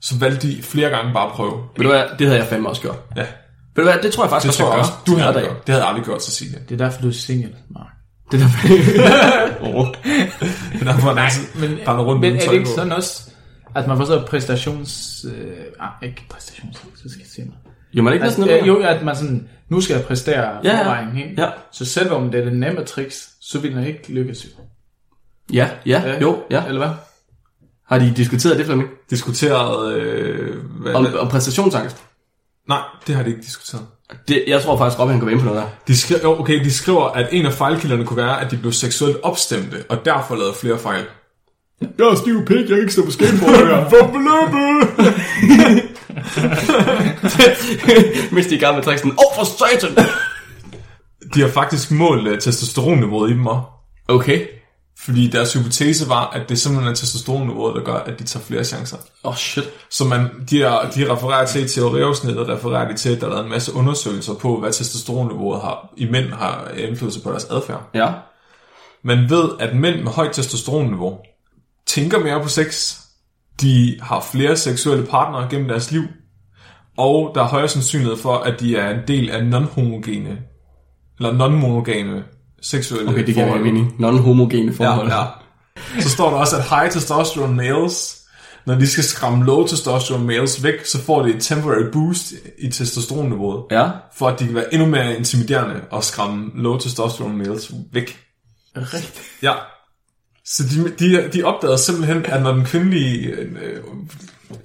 så valgte de flere gange bare at prøve. Ved du hvad, det havde jeg fandme også gjort. Ja. Ved du hvad, det tror jeg faktisk det også, jeg også. Du havde det gjort. Det havde jeg aldrig gjort, Cecilia. Det er derfor, du er single, Mark. Det er derfor, oh. det er derfor nej, men, rundt men er det ikke på. Sådan også, at man får sådan præstations... Øh, ah, ikke præstations, så skal jeg sige mig. Jo, man er ikke altså, sådan noget. Jo, at man sådan, nu skal jeg præstere ja, forvejen, ikke? Ja. Så selvom det er det nemme tricks, så vil man ikke lykkes. Ja, ja, ja, jo, ja. Eller hvad? Har de diskuteret det, Flemming? Diskuteret... Øh, hvad om, om præstationsangst? Nej, det har de ikke diskuteret. Det, jeg tror faktisk, Robin kan være inde på noget der. De skriver, okay, de skriver, at en af fejlkilderne kunne være, at de blev seksuelt opstemte, og derfor lavede flere fejl. Jeg er stiv pik, jeg kan ikke stå på skateboard her. For bløbbe! Mens de er i gang med tricksen. Åh, for satan! De har faktisk målt testosteronniveauet i dem også. Okay. Fordi deres hypotese var, at det simpelthen er testosteronniveauet, der gør, at de tager flere chancer. Åh, oh, shit. Så man, de, er, de refererer til i teoriafsnittet, refererer de til, at der er lavet en masse undersøgelser på, hvad testosteronniveauet har, i mænd har indflydelse på deres adfærd. Ja. Man ved, at mænd med højt testosteronniveau tænker mere på sex, de har flere seksuelle partnere gennem deres liv, og der er højere sandsynlighed for, at de er en del af non-homogene, eller non-monogame, seksuelle okay, det forhold. Kan være non-homogene forhold. Ja, ja. Så står der også, at high testosterone males, når de skal skræmme low testosterone males væk, så får de et temporary boost i testosteronniveauet, ja. For at de kan være endnu mere intimiderende og skræmme low testosterone males væk. Rigtigt. Ja. Så de, de, de opdagede simpelthen, at når den kvindelige øh,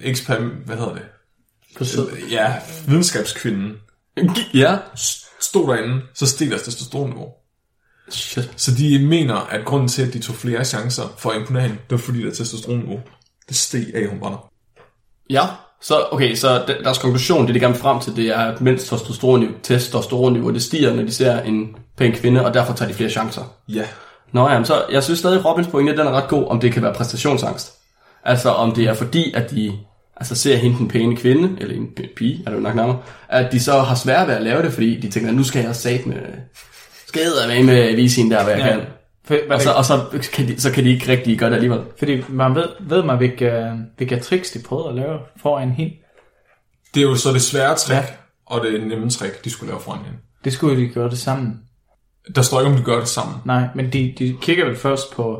eksperiment, hvad hedder det? Øh, ja, videnskabskvinden ja. stod derinde, så steg deres testosteronniveau. Shit. Så de mener, at grunden til, at de tog flere chancer for at imponere hende, det var fordi, der testosteron nu, det steg af, hun brænder. Ja, Så, okay, så deres konklusion, det de gerne frem til, det er, at mænds testosteronniveau, det stiger, når de ser en pæn kvinde, og derfor tager de flere chancer. Ja. Nå ja, så jeg synes stadig, Robins pointe, den er ret god, om det kan være præstationsangst. Altså, om det er fordi, at de altså, ser hende en pæne kvinde, eller en pige, er det jo nok nærmere, at de så har svært ved at lave det, fordi de tænker, nu skal jeg satme, skal jeg med at vise hende der, hvad jeg ja. kan. Altså, og så kan, de, så kan de ikke rigtig gøre det alligevel. Fordi man ved, ved man, hvilke, hvilke tricks de prøvede at lave foran hende. Det er jo så det svære trick, ja. Og det nemme trick, de skulle lave foran hende. Det skulle de gøre det sammen. Der står ikke, om de gør det sammen. Nej, men de, de kigger vel først på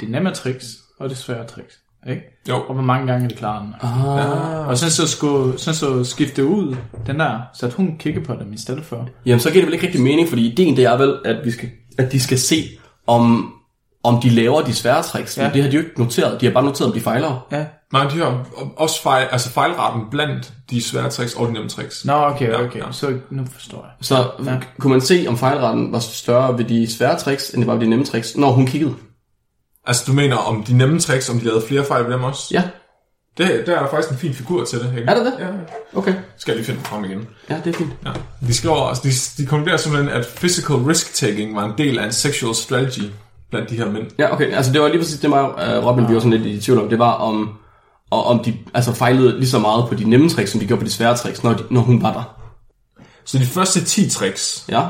det nemme tricks og det svære tricks, ikke? Jo. Og hvor mange gange er de klarer den. Ah. Ja. Og sådan så, skulle, sådan så skifte ud den der, så at hun kigger på dem i stedet for. Jamen, så giver det vel ikke rigtig mening, fordi ideen det er vel, at, vi skal, at de skal se... Om, om de laver de svære tricks, ja. Det har de jo ikke noteret. De har bare noteret, om de fejler. Ja. Nej, de har også fejl, altså fejlretten blandt de svære tricks og de nemme tricks. Nå, okay, ja, okay. Ja. Så nu forstår jeg. Så ja. Kunne man se, om fejlretten var større ved de svære tricks, end det var ved de nemme tricks, når hun kiggede? Altså, du mener om de nemme tricks, om de lavede flere fejl ved dem også? Ja. Det, der er faktisk en fin figur til det, ikke? Er det det? Ja. Okay. Skal jeg lige finde den frem igen? Ja, det er fint. Ja. De skriver også, de, de konkluderer simpelthen, at physical risk-taking var en del af en sexual strategy blandt de her mænd. Ja, okay. Altså det var lige præcis det, mig uh, Robin, ja. Vi var sådan lidt i tvivl om. Det var om, og, om de altså, fejlede lige så meget på de nemme tricks, som de gjorde på de svære tricks, når, de, når hun var der. Så de første ti tricks, ja.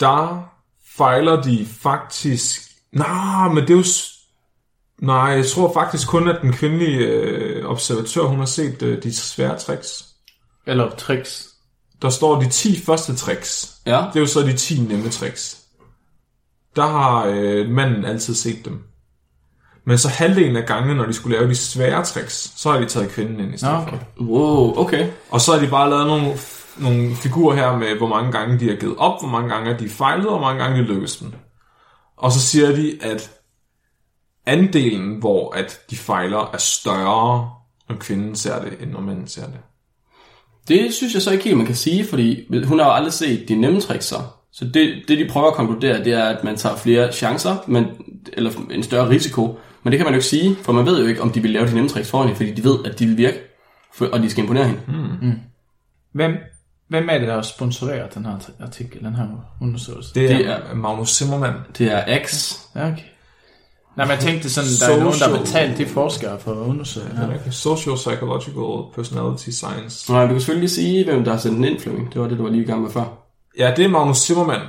Der fejler de faktisk... Nej, men det er jo... Nej, jeg tror faktisk kun, at den kvindelige øh, observatør, hun har set øh, de svære tricks. Eller tricks. Der står de ti første tricks. Ja. Det er jo så de ti nemme tricks. Der har øh, manden altid set dem. Men så halvdelen af gangen, når de skulle lave de svære tricks, så har de taget kvinden ind i stedet okay. for. Wow, okay. Og så har de bare lavet nogle, nogle figurer her med, hvor mange gange de har givet op, hvor mange gange de fejlede, og hvor mange gange de lykkedes dem. Og så siger de, at andelen, hvor at de fejler, er større, når kvinden ser det, end når manden ser det. Det synes jeg så ikke helt, man kan sige, fordi hun har jo aldrig set de nemme tricks, så. Så det, det, de prøver at konkludere, det er, at man tager flere chancer, men, eller en større risiko. Men det kan man jo ikke sige, for man ved jo ikke, om de vil lave de nemme tricks for hende, fordi de ved, at de vil virke, og de skal imponere hende. Mm. Mm. Hvem, hvem er det, der sponsorerer den her artikel, den her undersøgelse? Det er, det er Magnus Zimmermann. Det er X. Ja, okay. Nej, men jeg tænkte sådan, der er nogen, der betalte de forskere for at undersøge. Ja. Social Psychological Personality Science. Nej, du kan selvfølgelig sige, hvem der har sendt den ind, Flemming. Det var det, du var lige i gang med før. Ja, det er Magnus Zimmermann.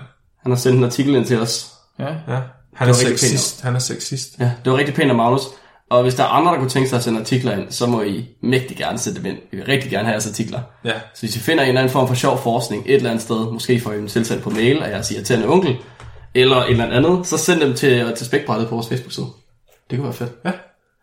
Han har sendt en artikel ind til os. Ja, ja. Han, er sexist. Han er sexist. Ja, det var rigtig pænt af Magnus. Og hvis der er andre, der kunne tænke sig at sende artikler ind, så må I mægtig gerne sætte dem ind. Vi vil rigtig gerne have jeres artikler. Ja. Så hvis I finder en eller anden form for sjov forskning et eller andet sted, måske får I dem tilsendt på mail af jeres irriterende onkel, eller et eller andet, så send dem til, til Spækbrættet på vores Facebook-side. Det kunne være fedt. Ja.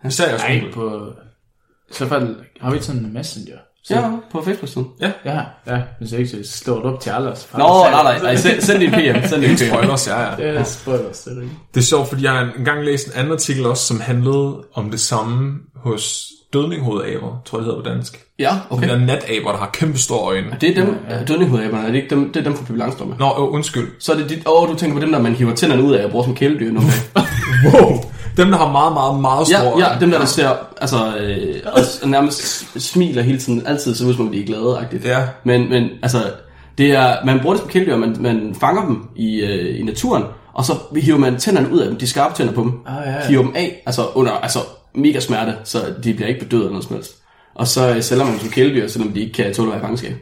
Han sagde også nej, på... I så fald har vi sådan en messenger. Så... Ja, på Facebook-siden. Ja. Ja, ja. Hvis jeg ikke så slår det op til alle. Nå, nej, nej, nej. Send din P M. Send din P M. Spoilers, ja, ja. Det er spoilers, det er rigtigt. Det er sjovt, fordi jeg har engang læst en anden artikel også, som handlede om det samme hos dødninghovedaber, tror jeg det hedder på dansk. Ja, okay. De der nataber, der har kæmpe store øjne. Og det er dem, ja, ja. Dødninghovedaberne, er det ikke dem, det er dem fra Pippi Langstrømpe? Nå, øh, undskyld. Så er det dit, åh, du tænker på dem, der man hiver tænderne ud af og bruger som kæledyr nu. Wow, dem der har meget, meget, meget store øjne. Ja, ja, dem der, der ser, altså, øh, og nærmest smiler hele tiden, altid så ud som om de er glade-agtigt. Ja. Men, men, altså, det er, man bruger det som kæledyr, man, man fanger dem i, øh, i naturen, og så hiver man tænderne ud af dem, de skarpe tænder på dem, ah, ja, ja. Hiver dem af, altså under, altså, mega smerte, så de bliver ikke bedøvet eller noget som helst. Og så sælger man dem som kæledyr, selvom de ikke kan tåle at være i fangenskab.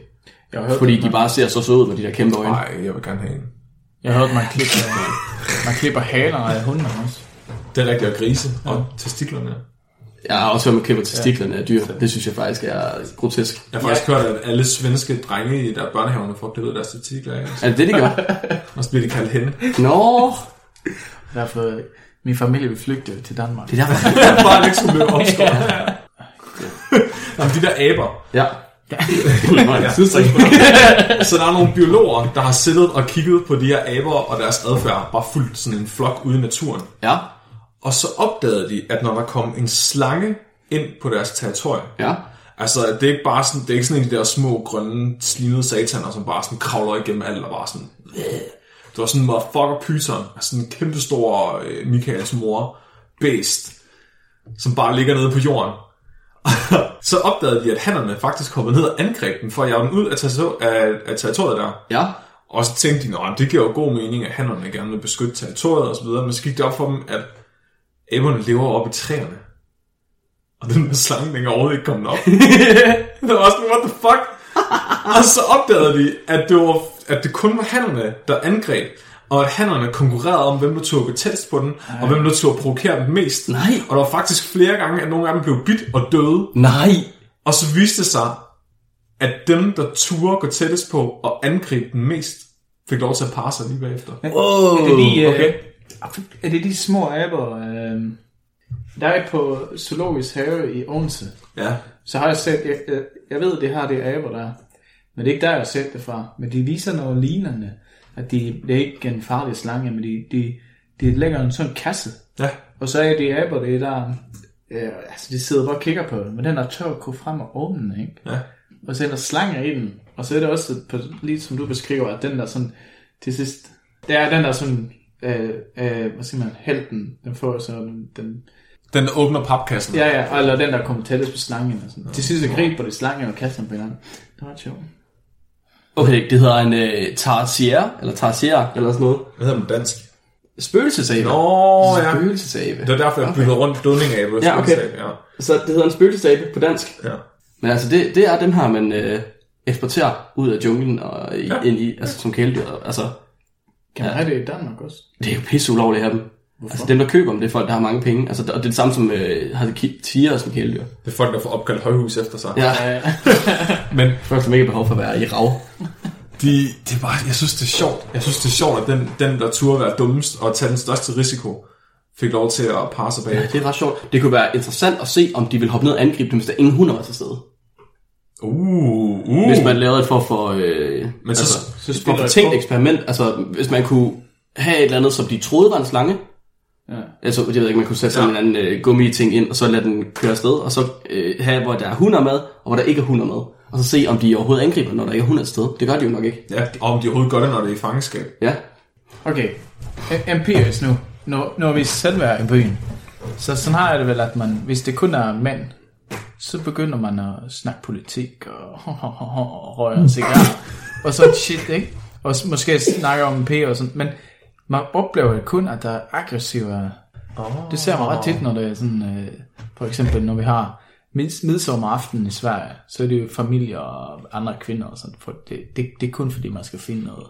Fordi de bare ser så søde ud med de der kæmpe øjne. Nej, jeg vil gerne have en. Jeg hørte, man klipper, man klipper haler af hundene også. Det er rigtigt, at grise og testiklerne. Jeg har også hørt, man klipper testiklerne af dyr. Det synes jeg faktisk er grotesk. Jeg har faktisk hørt, at alle svenske drenge i der børnehaverne får klippet deres testikler af. Er det det, de gør? Og så bliver de kaldt hende. Nå! Derfor... Min familie vil flygte til Danmark. Det er derfor. Det er bare ikke så mye opskåret. Jamen, de der aber. Ja. Ja. Ja. Så der er nogle biologer, der har siddet og kigget på de her aber og deres adfærd, bare fuldt sådan en flok ude i naturen. Ja. Og så opdagede de, at når der kom en slange ind på deres territorie, ja. Altså, det er ikke bare sådan, det er ikke sådan en af de der små, grønne, slimede sataner, som bare sådan kravler igennem alt og bare sådan... Det var sådan en motherfucker python, altså en kæmpestor øh, Michaels mor, bæst, som bare ligger nede på jorden. Så opdagede de, at hannerne faktisk hoppede ned og angreb dem, for at jage dem ud af, ter- af, af territoriet der. Ja. Og så tænkte de, at det giver jo god mening, at hannerne gerne vil beskytte territoriet og så videre. Men så gik det op for dem, at æberne lever oppe i træerne. Og den der slange længere overhovedet ikke kommet op. Det var også, what the fuck? Og så opdagede de, at det, var, at det kun var hannerne, der angreb. Og at hannerne konkurrerede om, hvem der tog at tættest på den, nej, og hvem der tog at provokere dem mest. Nej. Og der var faktisk flere gange, at nogle af dem blev bidt og døde. Nej. Og så viste det sig, at dem, der turde gå tættest på og angribe den mest, fik lov til at parre sig lige bagefter. Oh, er, det de, okay. er det de små aber? Øh, der er på Zoologisk Have i Odense. Ja. Så har jeg set, jeg, jeg ved, det her det er aber, der men det er ikke der, jeg har set det fra. Men de viser noget lignende. At de, det er ikke en farlig slange, men de, de, de lægger en sådan kasse. Ja. Og så er de aber, det er der... Øh, altså, de sidder bare og kigger på den, men den er tør at gå frem og åbne den, ikke? Ja. Og så er der slanger i den. Og så er det også, på, lige som du beskriver, at den der sådan... Til sidst... Det er den der sådan... Øh, øh, hvad siger man? Helten. Den får sådan... Den, den åbner papkassen. Ja, ja. Eller den, der kommer tættest på slangen. Og sådan. Til sidst så griber de slangen og kaster den på hinanden. Det var ret sjovt. Okay, det hedder en uh, tarsier, eller tarsier, eller sådan noget. Hvad hedder den dansk? Spøgelsesabe. Nå, ja. Spøgelsesabe. Det er derfor, jeg okay. bytter rundt dødningabe. Ja, okay. Ja. Så det hedder en spøgelsesabe på dansk. Ja. Men altså, det, det er dem her, man uh, eksporterer ud af junglen og i, ja. ind i, altså som kæledyr. Altså, kan man ja. have det i Danmark også? Det er jo pisse ulovligt her dem. Hvorfor? Altså dem, der køber dem, det er folk, der har mange penge. Altså, og det er det samme som øh, har det tiger som kæledyr. Det er folk, der får opkaldt højhus efter sig. Ja, ja, ja. Men folk, som ikke har behov for at være i rav. De, det er bare, jeg synes, det er sjovt. Jeg synes, det er sjovt, at den, den der turde være dummest og tage den største risiko, fik lov til at passe bag. Ja, det er ret sjovt. Det kunne være interessant at se, om de vil hoppe ned og angribe dem, hvis der ingen hunder var til stede. Uh, uh. Hvis man lavede et for for, øh, Men så, altså, så for, for tænkt på. Eksperiment. Altså, hvis man kunne have et eller andet, som de troede var en slange. Ja. Altså, jeg ved ikke, man kunne sætte sådan ja. en anden uh, gummi-ting ind, og så lade den køre afsted, og så uh, have, hvor der er hunder med, og hvor der ikke er hunder med, og så se, om de overhovedet angriber, når der ikke er hunder afsted. Det gør de jo nok ikke. Ja, og om de overhovedet gør det, når det er i fangenskab. Ja. Okay, empirisk nu. Når, når vi selv er i byen, så sådan har jeg det vel, at man, hvis det kun er mænd, så begynder man at snakke politik, og, og, og, og, og røger en cigaret, og sådan shit, ikke? Og måske snakker om empirisk og sådan, men... Man oplever kun, at der er aggressive... Oh. Det ser man ret tit, når det er sådan... Øh, for eksempel, når vi har midsommeraften i Sverige, så er det jo familier og andre kvinder og sådan. For det, det, det er kun, fordi man skal finde noget.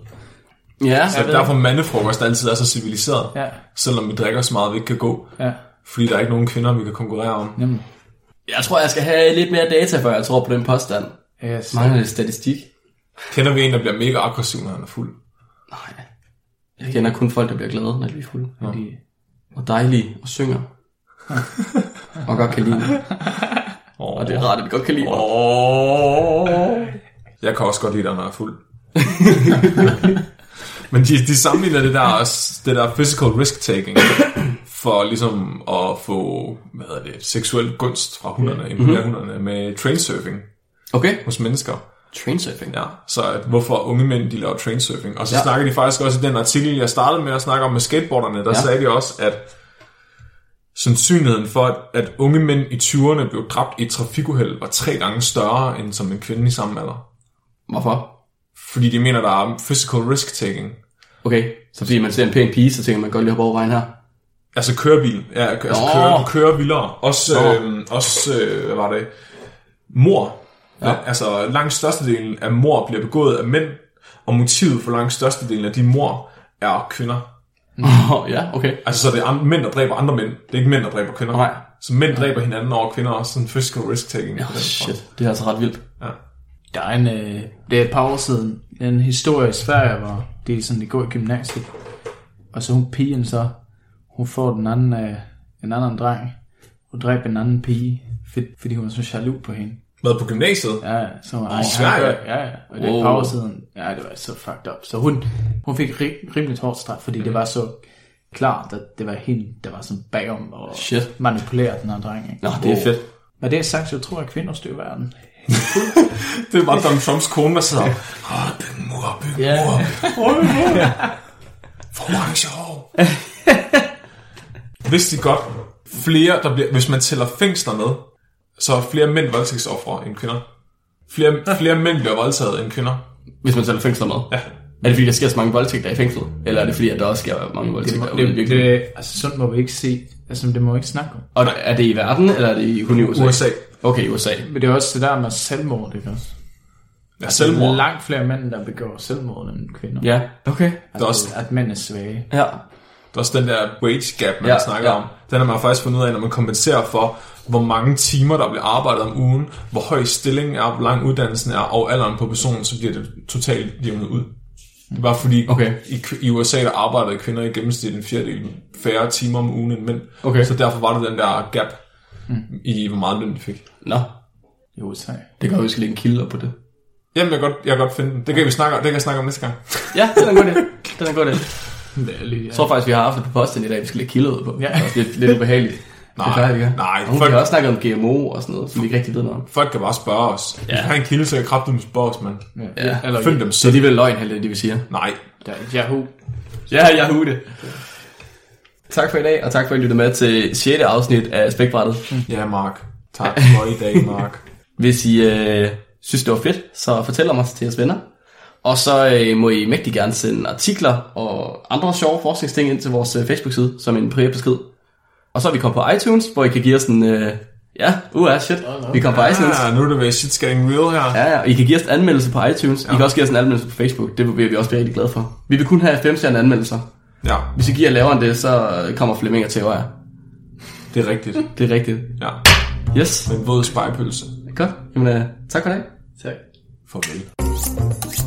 Ja, så derfor mandefrokost altid er så civiliseret. Ja. Selvom vi drikker så meget, vi ikke kan gå. Ja. Fordi der er ikke nogen kvinder, vi kan konkurrere om. Jamen. Jeg tror, jeg skal have lidt mere data, før jeg tror på den påstand. Yes. Mangler lidt statistik. Kender vi en, der bliver mega aggressiv, når han er fuld? Nej. Jeg kender kun folk, der bliver glade, når de er fulde. Ja. Og dejlige, og synger. Og godt kan lide mig. Oh. Og det er rart, at vi godt kan lide mig. Oh. Jeg kan også godt lide dig, når jeg er fuld. Men de, de sammenligner det der, det der physical risk-taking, for ligesom at få, hvad hedder det, seksuel gunst fra hunderne, mm-hmm. hunderne med trainsurfing okay. hos mennesker. Trainsurfing? Ja, så at hvorfor unge mænd, de laver trainsurfing. Og så ja. snakker de faktisk også i den artikel, jeg startede med at snakke om med skateboarderne, der ja. sagde de også, at sandsynligheden for, at, at unge mænd i tyverne blev dræbt i et trafikuheld, var tre gange større, end som en kvinde i samme alder. Hvorfor? Fordi de mener, der er physical risk-taking. Okay, så fordi man ser en pæn pige, så tænker man godt lige hoppe over vejen her. Altså kørebil. Ja, altså oh. kører, kører vildere. Også, oh. øh, også øh, hvad var det? Mor. Ja. Ja, altså langt størstedelen af mord bliver begået af mænd, og motivet for langt størstedelen af de mord er kvinder. Oh, ja, okay. Altså så det er mænd, der dræber andre mænd. Det er ikke mænd, der dræber kvinder. Nej. Så mænd dræber hinanden over kvinder, også sådan physical risk-taking. Oh, shit, det er altså ret vildt. Ja. Der er en, øh, det er et par år siden, en historie i Sverige, hvor det er sådan, det går i gymnasiet, og så hun pigen så, hun får den anden, øh, en anden dreng, og dræber en anden pige, fordi hun var så jaloux på hende. Været på gymnasiet? Ja, ja. Så var, oh, Sverige? Ja, ja. Og det er et par år siden. Ja, det var så fucked up. Så hun, hun fik rim- rimelig hårdt straf, fordi mm. det var så klart, at det var hende, der var sådan bagom og shit. manipulerede den her dreng. Ikke? Nå, det er oh. fedt. Men det er sagt, så jeg tror, at kvinder styrer verden. Det er bare Donald Trumps kone, der sidder op. Åh, byg mur, byg mur. For orange hår. Vidste de godt, flere, der bliver, hvis man tæller fængsler med, så er flere mænd voldtægtsoffere end kvinder. Flere, ja. flere mænd bliver voldtaget end kvinder. Hvis man selv er fængslet med? Ja. Er det fordi, der sker så mange voldtægter i fængslet? Eller er det fordi, at der også sker mange voldtægter? Det, det, det, det, altså, sådan må vi ikke se. Altså, det må vi ikke snakke om. Og er det i verden, eller er det kun i U S A? U S A. Okay, U S A. Men det er også det der med selvmord, det også. Ja, altså, selvmord. Der er langt flere mænd, der begår selvmord end kvinder. Ja, okay. At, også, at mænd er svage. Ja. Der er også den der wage gap, man ja, snakker ja. om. Den har man faktisk fundet ud af, når man kompenserer for, hvor mange timer, der bliver arbejdet om ugen, hvor høj stillingen er, hvor lang uddannelsen er, og alderen på personen, så bliver det totalt jævnet ud. Det er bare fordi, okay. i, i U S A, der arbejdede kvinder i gennemsnit en fjerdedel færre timer om ugen end mænd. Okay. Så derfor var der den der gap mm. i, hvor meget løn de fik. Nå, i U S A. Det kan jo huske lidt en kilder på det. Jamen, jeg kan godt, jeg kan godt finde den. Det kan vi snakke om, det kan jeg snakke om næste gang. Ja, det er en god idé. Det er en god idé. Jeg tror faktisk, vi har haft det på posten i dag, vi skal lægge kilder ud på. Ja. Det er lidt, lidt ubehageligt. Nej, det plejer vi ikke. Nej, hun folk... kan også snakke om G M O og sådan noget, som vi ikke rigtig ved noget om. Folk kan bare spørge os. Ja. Vi har en kilde, så jeg krabte dem spørge os, mand. Ja. Ja. Eller, Find dem selv. Det er alligevel løgn, det de vil sige. Nej. Ja, Yahoo. Ja, Yahoo det. Tak for i dag, og tak for at I lyttede med til sjette afsnit af Spækbrættet. Ja, Mark. Tak for i dag, Mark. Hvis I øh, synes, det var fedt, så fortæl om os til jeres venner. Og så øh, må I mægtig gerne sende artikler og andre sjove forskningsting ind til vores øh, Facebook-side, som en privat besked. Og så er vi kommet på iTunes, hvor I kan give os en... Øh, ja, uh, shit. Oh, no. Vi kommer på iTunes. Ja, nu er det ved shit's getting real her. Ja, ja, og I kan give os en anmeldelse på iTunes. Ja. I kan også give os en anmeldelse på Facebook. Det vil vi også blive rigtig glade for. Vi vil kun have fem stjerne anmeldelser. Ja. Hvis I giver lavere end det, så kommer Flemming og tæver jer. Det er rigtigt. Det er rigtigt. Ja. Yes. Med en våd spejpølse. Godt. Jamen, øh, tak for i dag. Tak. Farvel.